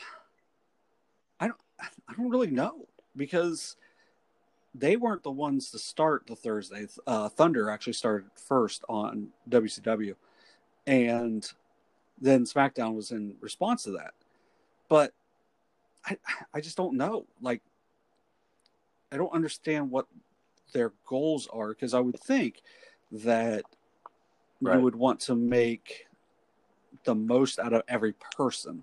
I don't I don't really know because they weren't the ones to start the Thursday. Uh, Thunder actually started first on W C W, and then SmackDown was in response to that. But I I just don't know. Like I don't understand what their goals are because I would think that right. you would want to make the most out of every person.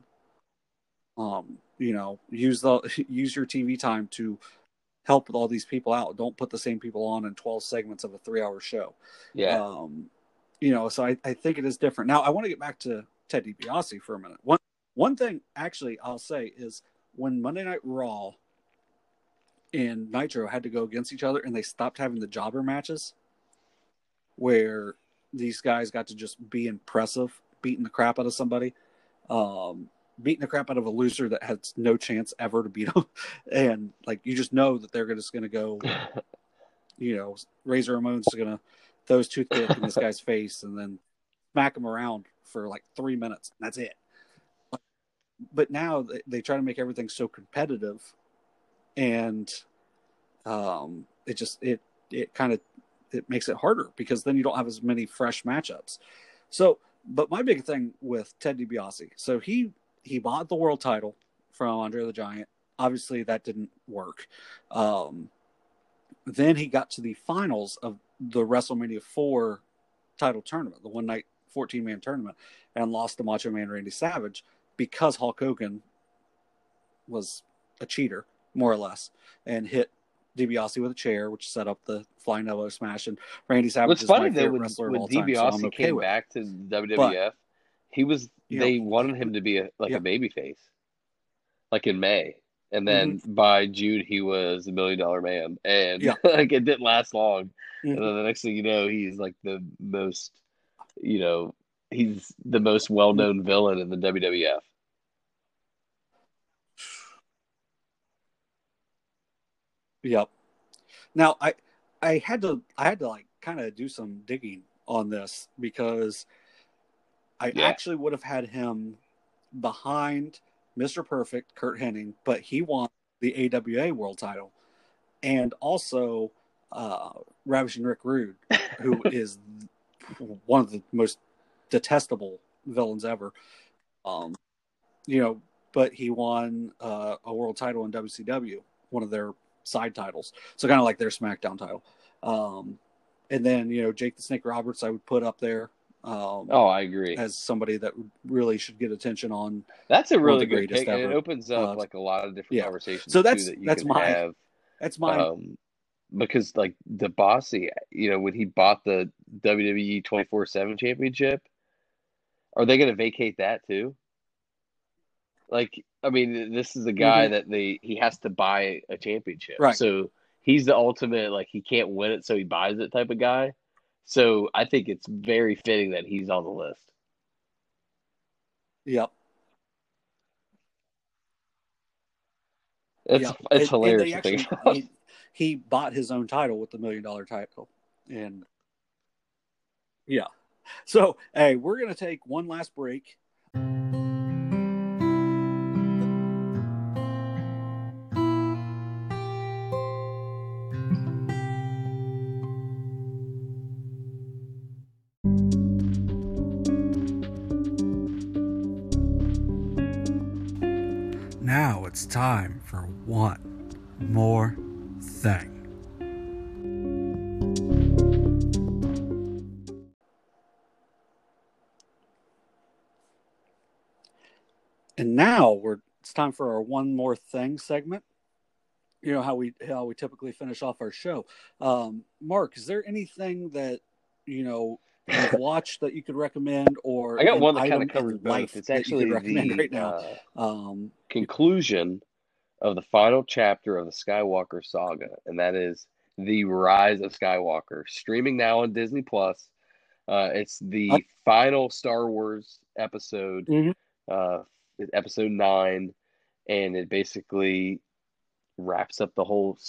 Um, you know, use the use your T V time to help with all these people out. Don't put the same people on in twelve segments of a three-hour show. Yeah, um, you know. So I, I think it is different. Now I want to get back to Ted DiBiase for a minute. One one thing actually I'll say is when Monday Night Raw and Nitro had to go against each other, and they stopped having the jobber matches where these guys got to just be impressive, beating the crap out of somebody, um, beating the crap out of a loser that has no chance ever to beat them. And like, you just know that they're just going to go, you know, Razor Ramon's going to throw his toothpick in this guy's face and then smack him around for like three minutes. And that's it. But now they try to make everything so competitive. And um, it just it it kind of it makes it harder because then you don't have as many fresh matchups. So, but my big thing with Ted DiBiase, so he he bought the world title from Andre the Giant. Obviously, that didn't work. Um, then he got to the finals of the WrestleMania four title tournament, the one night fourteen man tournament, and lost to Macho Man Randy Savage because Hulk Hogan was a cheater. More or less, and hit DiBiase with a chair, which set up the flying elbow smash. And Randy Savage is my favorite wrestler of all time. When DiBiase came back to W W F, he was they wanted him to be a, like a babyface, like in May. And then mm-hmm. by June, he was a million dollar man. And yeah. like it didn't last long. Mm-hmm. And then the next thing you know, he's like the most, you know, he's the most well-known mm-hmm. villain in the W W F. Yep. Now I, I had to, I had to like kind of do some digging on this because I yeah. actually would have had him behind Mister Perfect, Kurt Hennig, but he won the A W A world title and also uh, Ravishing Rick Rude, who is one of the most detestable villains ever. Um, you know, but he won uh, a world title in W C W, one of their side titles. So kind of like their SmackDown title. Um, and then, you know, Jake the Snake Roberts, I would put up there. Um, oh, I agree. As somebody that really should get attention on, that's a really good pick. Ever. And it opens up uh, like a lot of different yeah. conversations. So that's too, that you that's can my have. That's my um, because like DiBiase, you know, when he bought the W W E twenty-four seven championship, are they going to vacate that too? Like, I mean, this is a guy mm-hmm. that they he has to buy a championship, right? So he's the ultimate like he can't win it, so he buys it type of guy. So I think it's very fitting that he's on the list. Yep. It's yep. it's and, hilarious and to actually, think about. He, he bought his own title with the million dollar title, and yeah. So hey, we're gonna take one last break. Now it's time for one more thing. And now we're it's time for our one more thing segment. You know how we how we typically finish off our show. Um, Mark, is there anything that you know you've watched that you could recommend, or I got one that kind of covered both. It's actually the right now. Uh, um, conclusion of the final chapter of the Skywalker saga, and that is the Rise of Skywalker, streaming now on Disney Plus. Uh, it's the uh, final Star Wars episode, mm-hmm. uh, episode nine, and it basically wraps up the whole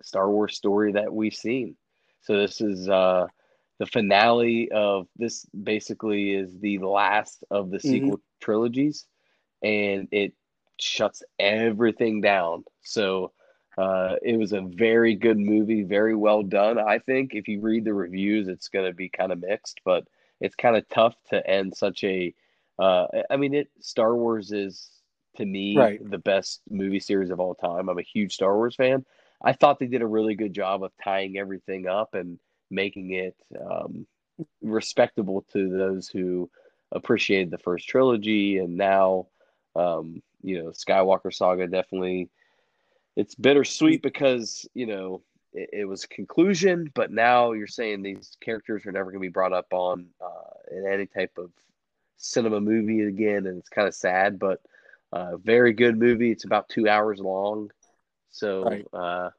Star Wars story that we've seen. So this is. Uh, The finale of this basically is the last of the sequel mm-hmm. trilogies, and it shuts everything down. So uh, it was a very good movie, very well done. I think if you read the reviews, it's going to be kind of mixed, but it's kind of tough to end such a. Uh, I mean, it Star Wars is to me right. the best movie series of all time. I'm a huge Star Wars fan. I thought they did a really good job of tying everything up and. Making it um, respectable to those who appreciated the first trilogy. And now, um, you know, Skywalker Saga definitely, it's bittersweet because, you know, it, it was conclusion, but now you're saying these characters are never going to be brought up on uh, in any type of cinema movie again. And it's kind of sad, but a uh, very good movie. It's about two hours long. So right. uh,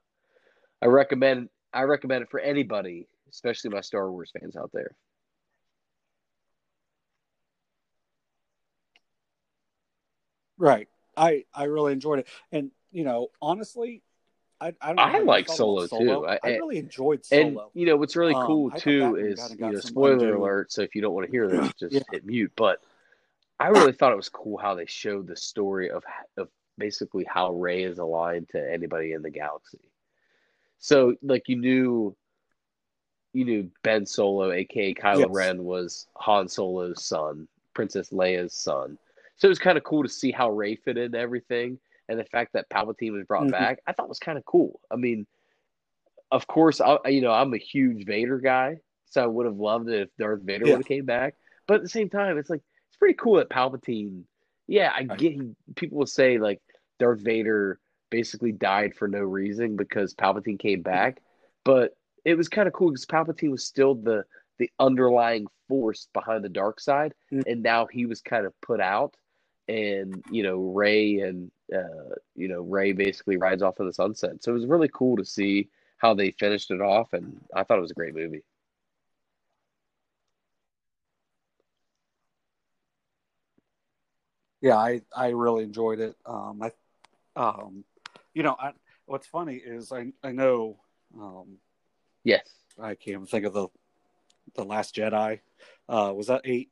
I recommend, I recommend it for anybody. Especially my Star Wars fans out there. Right. I, I really enjoyed it. And, you know, honestly, I I, don't I like Solo, Solo too. I, I really enjoyed Solo. And, you know, what's really cool um, too is, you know, spoiler alert, so if you don't want to hear this, just yeah. hit mute. But I really thought it was cool how they showed the story of of basically how Rey is aligned to anybody in the galaxy. So, like, you knew... You knew Ben Solo, a k a. Kylo yes. Ren, was Han Solo's son, Princess Leia's son. So it was kind of cool to see how Rey fit into everything. And the fact that Palpatine was brought mm-hmm. back, I thought was kind of cool. I mean, of course, I, you know, I'm a huge Vader guy. So I would have loved it if Darth Vader yeah. would have came back. But at the same time, it's like, it's pretty cool that Palpatine, yeah, I get he, people will say, like, Darth Vader basically died for no reason because Palpatine came back. But it was kind of cool because Palpatine was still the, the underlying force behind the dark side, mm-hmm. and now he was kind of put out. and, you know, Ray and, uh, you know, Ray basically rides off in the sunset. So it was really cool to see how they finished it off, and I thought it was a great movie. Yeah, I, I really enjoyed it. Um, I, um, you know, I, what's funny is I I know. Um, yes, I can't even think of the the Last Jedi. Uh, was that eight?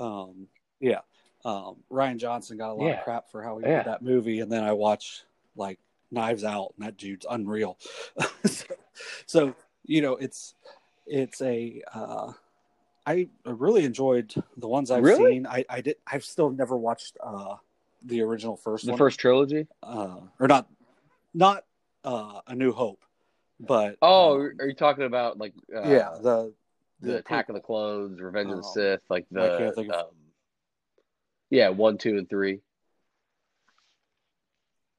Um, yeah. Um, Ryan Johnson got a lot yeah. of crap for how he yeah. did that movie, and then I watched like Knives Out, and that dude's unreal. so, so you know, it's it's a. Uh, I really enjoyed the ones I've really? seen. I, I did. I've still never watched uh, the original first the one. The first trilogy, uh, or not, not uh, A New Hope, but oh, um, are you talking about like uh, yeah the the, the Attack people. of the Clones, Revenge um, of the Sith, like the um, of... yeah one, two, and three.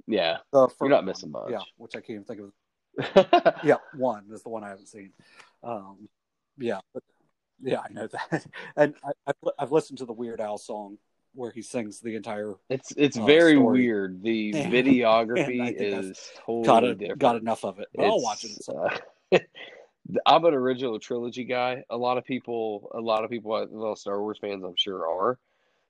Yeah, you're not one. missing much. Yeah, which I can't even think of. yeah, one is the one I haven't seen. Um, yeah, but. Yeah, I know that, and I, I've listened to the Weird Al song where he sings the entire. It's it's uh, very story. weird. The and, videography and is I've totally got a, different. Got enough of it. But I'll watch it. Uh, I'm an original trilogy guy. A lot of people, a lot of people, a lot of Star Wars fans, I'm sure, are.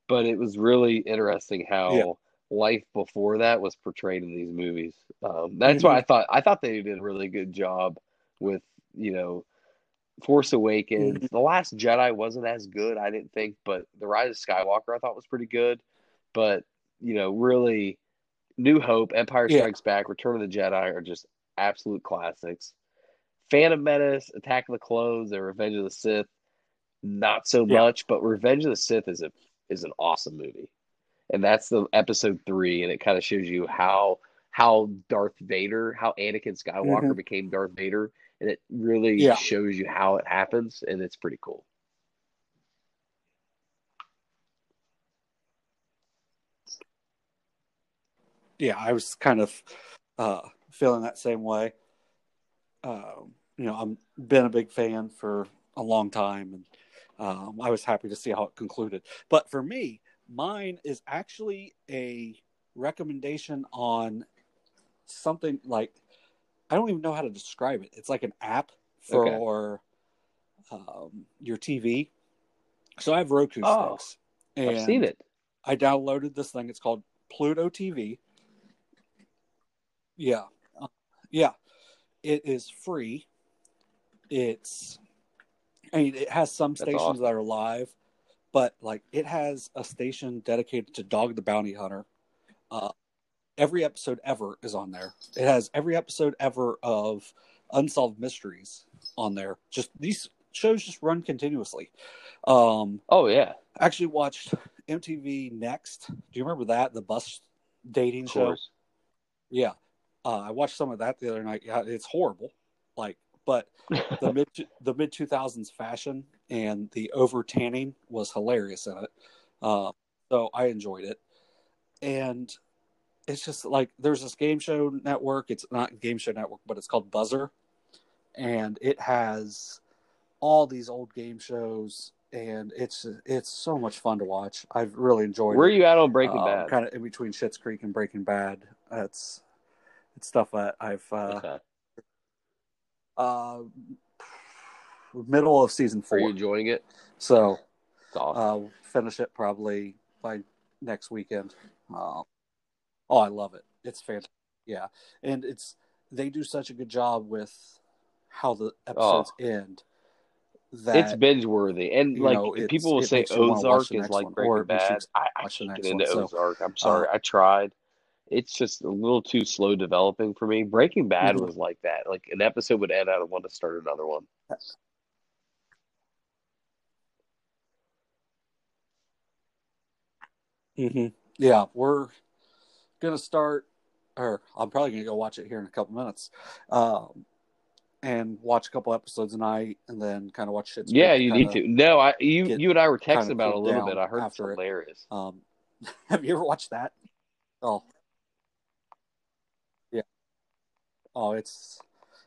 But it was really interesting how yeah. life before that was portrayed in these movies. Um, that's mm-hmm. why I thought I thought they did a really good job with you know. Force Awakens. The Last Jedi wasn't as good, I didn't think, but The Rise of Skywalker I thought was pretty good. But, you know, really, New Hope, Empire Strikes yeah. Back, Return of the Jedi are just absolute classics. Phantom Menace, Attack of the Clones, and Revenge of the Sith, not so yeah. much, but Revenge of the Sith is a is an awesome movie. And that's the episode three, and it kind of shows you how how Darth Vader, how Anakin Skywalker mm-hmm. became Darth Vader. And it really yeah. shows you how it happens, and it's pretty cool. Yeah, I was kind of uh, feeling that same way. Uh, you know, I've been a big fan for a long time, and um, I was happy to see how it concluded. But for me, mine is actually a recommendation on something like – I don't even know how to describe it. It's like an app for okay. um, your T V. So I have Roku oh, sticks. And I've seen it. I downloaded this thing. It's called Pluto T V. Yeah. Yeah. It is free. It's, I mean, it has some stations awesome. that are live, but like it has a station dedicated to Dog the Bounty Hunter. Uh, Every episode ever is on there. It has every episode ever of Unsolved Mysteries on there. Just these shows just run continuously. Um, oh, yeah. I actually watched M T V Next. Do you remember that? The bus dating show? Yeah. Uh, I watched some of that the other night. Yeah, it's horrible. Like, but the mid the mid two thousands fashion and the over tanning was hilarious in it. Uh, so I enjoyed it. And it's just like there's this game show network. It's not game show network, but it's called Buzzer. And it has all these old game shows. And it's it's so much fun to watch. I've really enjoyed it. Where are you at on Breaking uh, Bad? Kind of in between Schitt's Creek and Breaking Bad. That's it's stuff that I've uh, okay. uh, middle of season four. Are you enjoying it? So awesome. uh, finish it probably by next weekend. Uh, Oh, I love it. It's fantastic. Yeah. And it's they do such a good job with how the episodes oh. end. That, it's binge-worthy. And, like, know, people will say Ozark is like Breaking Bad. I, I can't get into one, Ozark. So, I'm sorry. Uh, I tried. It's just a little too slow developing for me. Breaking Bad mm-hmm. was like that. Like, an episode would end, I would want to start another one. Yes. Mm-hmm. Yeah, we're... gonna start, or I'm probably gonna go watch it here in a couple minutes, um, and watch a couple episodes a night, and then kind of watch shit. Yeah, you need to. No, I you get, you and I were texting about a little bit. I heard it's hilarious. It. Um, have you ever watched that? Oh, yeah. Oh, it's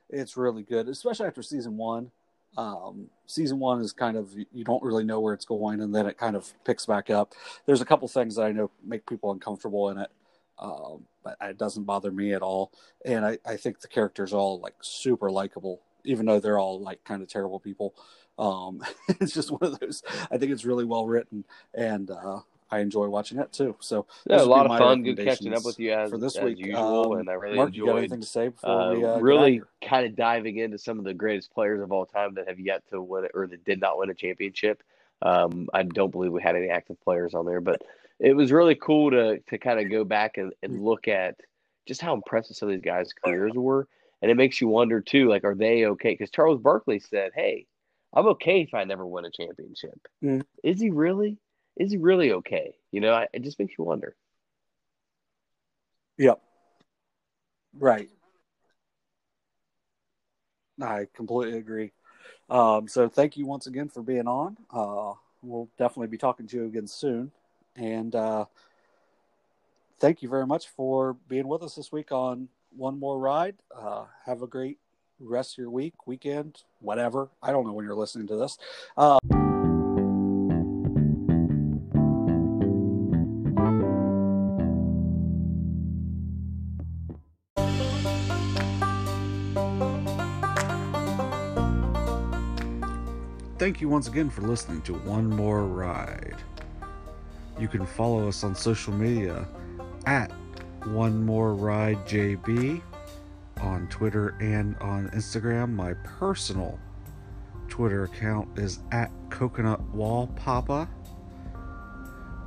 it's really good, especially after season one. Um, season one is kind of, you don't really know where it's going, and then it kind of picks back up. There's a couple things that I know make people uncomfortable in it, um, but it doesn't bother me at all. And I, I think the characters are all like super likable, even though they're all like kind of terrible people. Um, it's just one of those, I think it's really well written, and uh, I enjoy watching it too. So yeah, a lot of fun, good catching up with you as, for this as week. Usual. Um, and I really Mark, enjoyed you got anything to say before uh, we, uh, really kind of diving into some of the greatest players of all time that have yet to win or that did not win a championship. Um, I don't believe we had any active players on there, but it was really cool to, to kind of go back and, and look at just how impressive some of these guys' careers were. And it makes you wonder too, like, are they okay? Because Charles Barkley said, hey, I'm okay if I never win a championship. Mm. Is he really? Is he really okay? You know, I, it just makes you wonder. Yep. Right. I completely agree. Um, so thank you once again for being on. Uh, we'll definitely be talking to you again soon. And uh, thank you very much for being with us this week on One More Ride. Uh, have a great rest of your week, weekend, whatever. I don't know when you're listening to this. Uh, Thank you once again for listening to One More Ride. You can follow us on social media at One More Ride J B on Twitter and on Instagram. My personal Twitter account is at Coconut Wall Papa.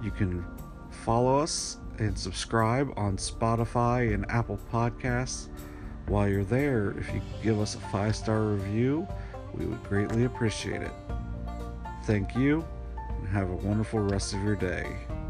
You can follow us and subscribe on Spotify and Apple Podcasts. While you're there, if you give us a five-star review, we would greatly appreciate it. Thank you, and have a wonderful rest of your day.